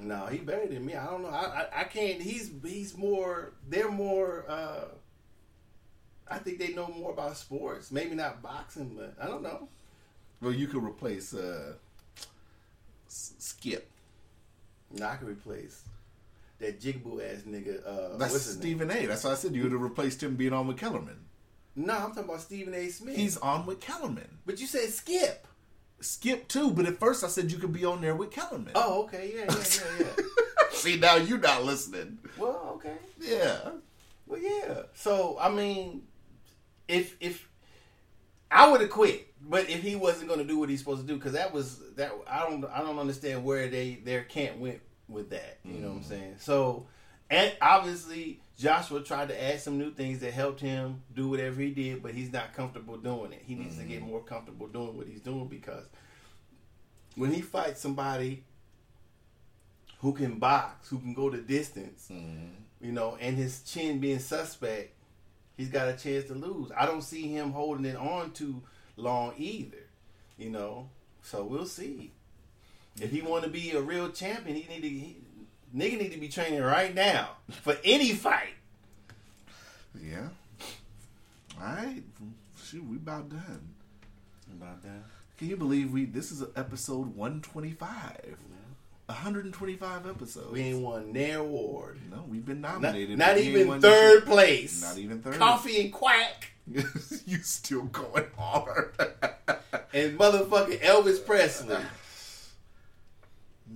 No, he better than me. I don't know. I, I I can't. He's he's more. They're more. Uh, I think they know more about sports. Maybe not boxing, but I don't know. Well, you could replace uh, Skip. No, I could replace that jigaboo ass nigga. Uh, That's what's his Stephen name? A. That's why I said you would have replaced him being on with Kellerman. No, I'm talking about Stephen A. Smith. He's on with Kellerman. But you said Skip. Skip too, but at first I said you could be on there with Kellerman. Oh, okay, yeah, yeah, yeah, yeah. See, now you're not listening. Well, okay. Yeah. Well, yeah. So, I mean, if if I would have quit, but if he wasn't going to do what he's supposed to do, because that was that I don't I don't understand where they their camp went with that. You mm. know what I'm saying? So, and obviously. Joshua tried to add some new things that helped him do whatever he did, but he's not comfortable doing it. He needs mm-hmm. to get more comfortable doing what he's doing because when he fights somebody who can box, who can go the distance, mm-hmm. you know, and his chin being suspect, he's got a chance to lose. I don't see him holding it on too long either, you know. So we'll see. If he want to be a real champion, he need to... He, nigga need to be training right now for any fight. Yeah. All right. Shoot, we about done. About done. Can you believe we? This is episode one twenty-five. Yeah. one hundred twenty-five episodes. We ain't won their award. No, we've been nominated. Not, not even third place. Not even third. Coffee and quack. You still going hard. And motherfucking Elvis Presley.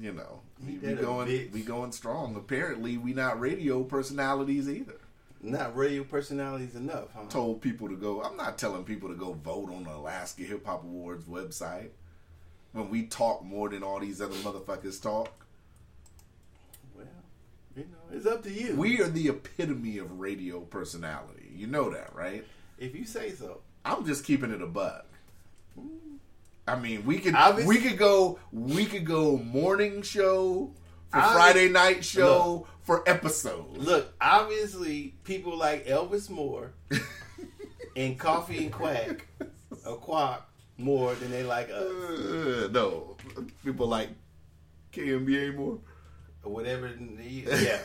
You know. We, we going, we going strong. Apparently, we not radio personalities either. Not radio personalities enough, huh? Told people to go. I'm not telling people to go vote on the Alaska Hip Hop Awards website when we talk more than all these other motherfuckers talk. Well, you know, it's up to you. We are the epitome of radio personality. You know that, right? If you say so. I'm just keeping it a buck. Mm. I mean, we could Obviously, we could go we could go morning show for I, Friday night show look, for episodes. Look, obviously, people like Elvis Moore and Coffee and Quack or Quack more than they like us. Uh, no, people like K N B A more or whatever. Yeah,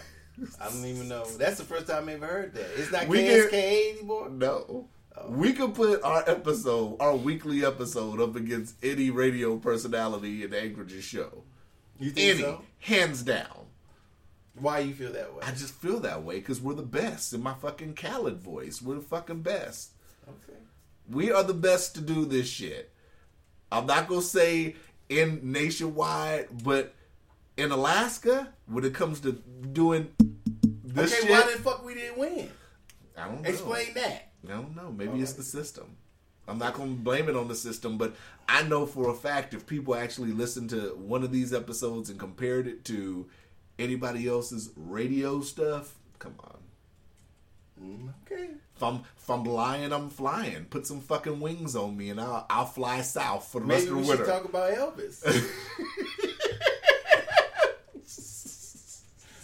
I don't even know. That's the first time I ever heard that. It's not K S K A anymore. No. We could put our episode, our weekly episode, up against any radio personality in Anchorage's show. You think any, so? Hands down. Why you feel that way? I just feel that way because we're the best in my fucking Khaled voice. We're the fucking best. Okay. We are the best to do this shit. I'm not going to say in nationwide, but in Alaska, when it comes to doing this okay, shit. Okay, why the fuck we didn't win? I don't know. Explain that. I don't know. Maybe All it's right. the system. I'm not going to blame it on the system, but I know for a fact if people actually listen to one of these episodes and compared it to anybody else's radio stuff, come on. Okay. If I'm, if I'm lying, I'm flying. Put some fucking wings on me and I'll, I'll fly south for the Maybe rest of the winter. Maybe we should talk about Elvis.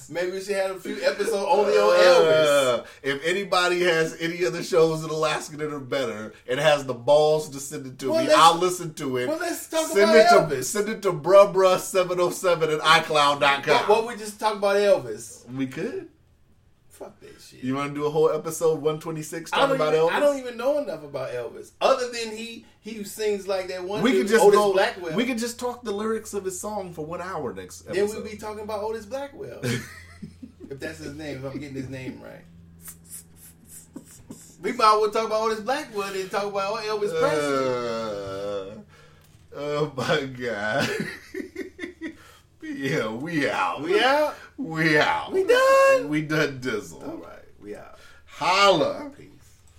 Maybe we should have a few episodes only on Elvis. Uh, if anybody has any other shows in Alaska that are better and has the balls to send it to well, me, I'll listen to it. Well, let's talk send about it Elvis. To, send it to bruh bruh seven oh seven at i cloud dot com. Why don't we just talk about Elvis? We could. Fuck that shit. You want to do a whole episode one twenty-six talking about even, Elvis? I don't even know enough about Elvis. Other than he he sings like that one we dude, could just Otis go, Blackwell. We could just talk the lyrics of his song for one hour next episode. Then we'll be talking about Otis Blackwell. If that's his name, if I'm getting his name right. We might want to talk about Otis Blackwell and talk about Elvis Presley. Uh, oh my God. Yeah, we out. We out? We out. We done? We done dizzle. All right, we out. Holla.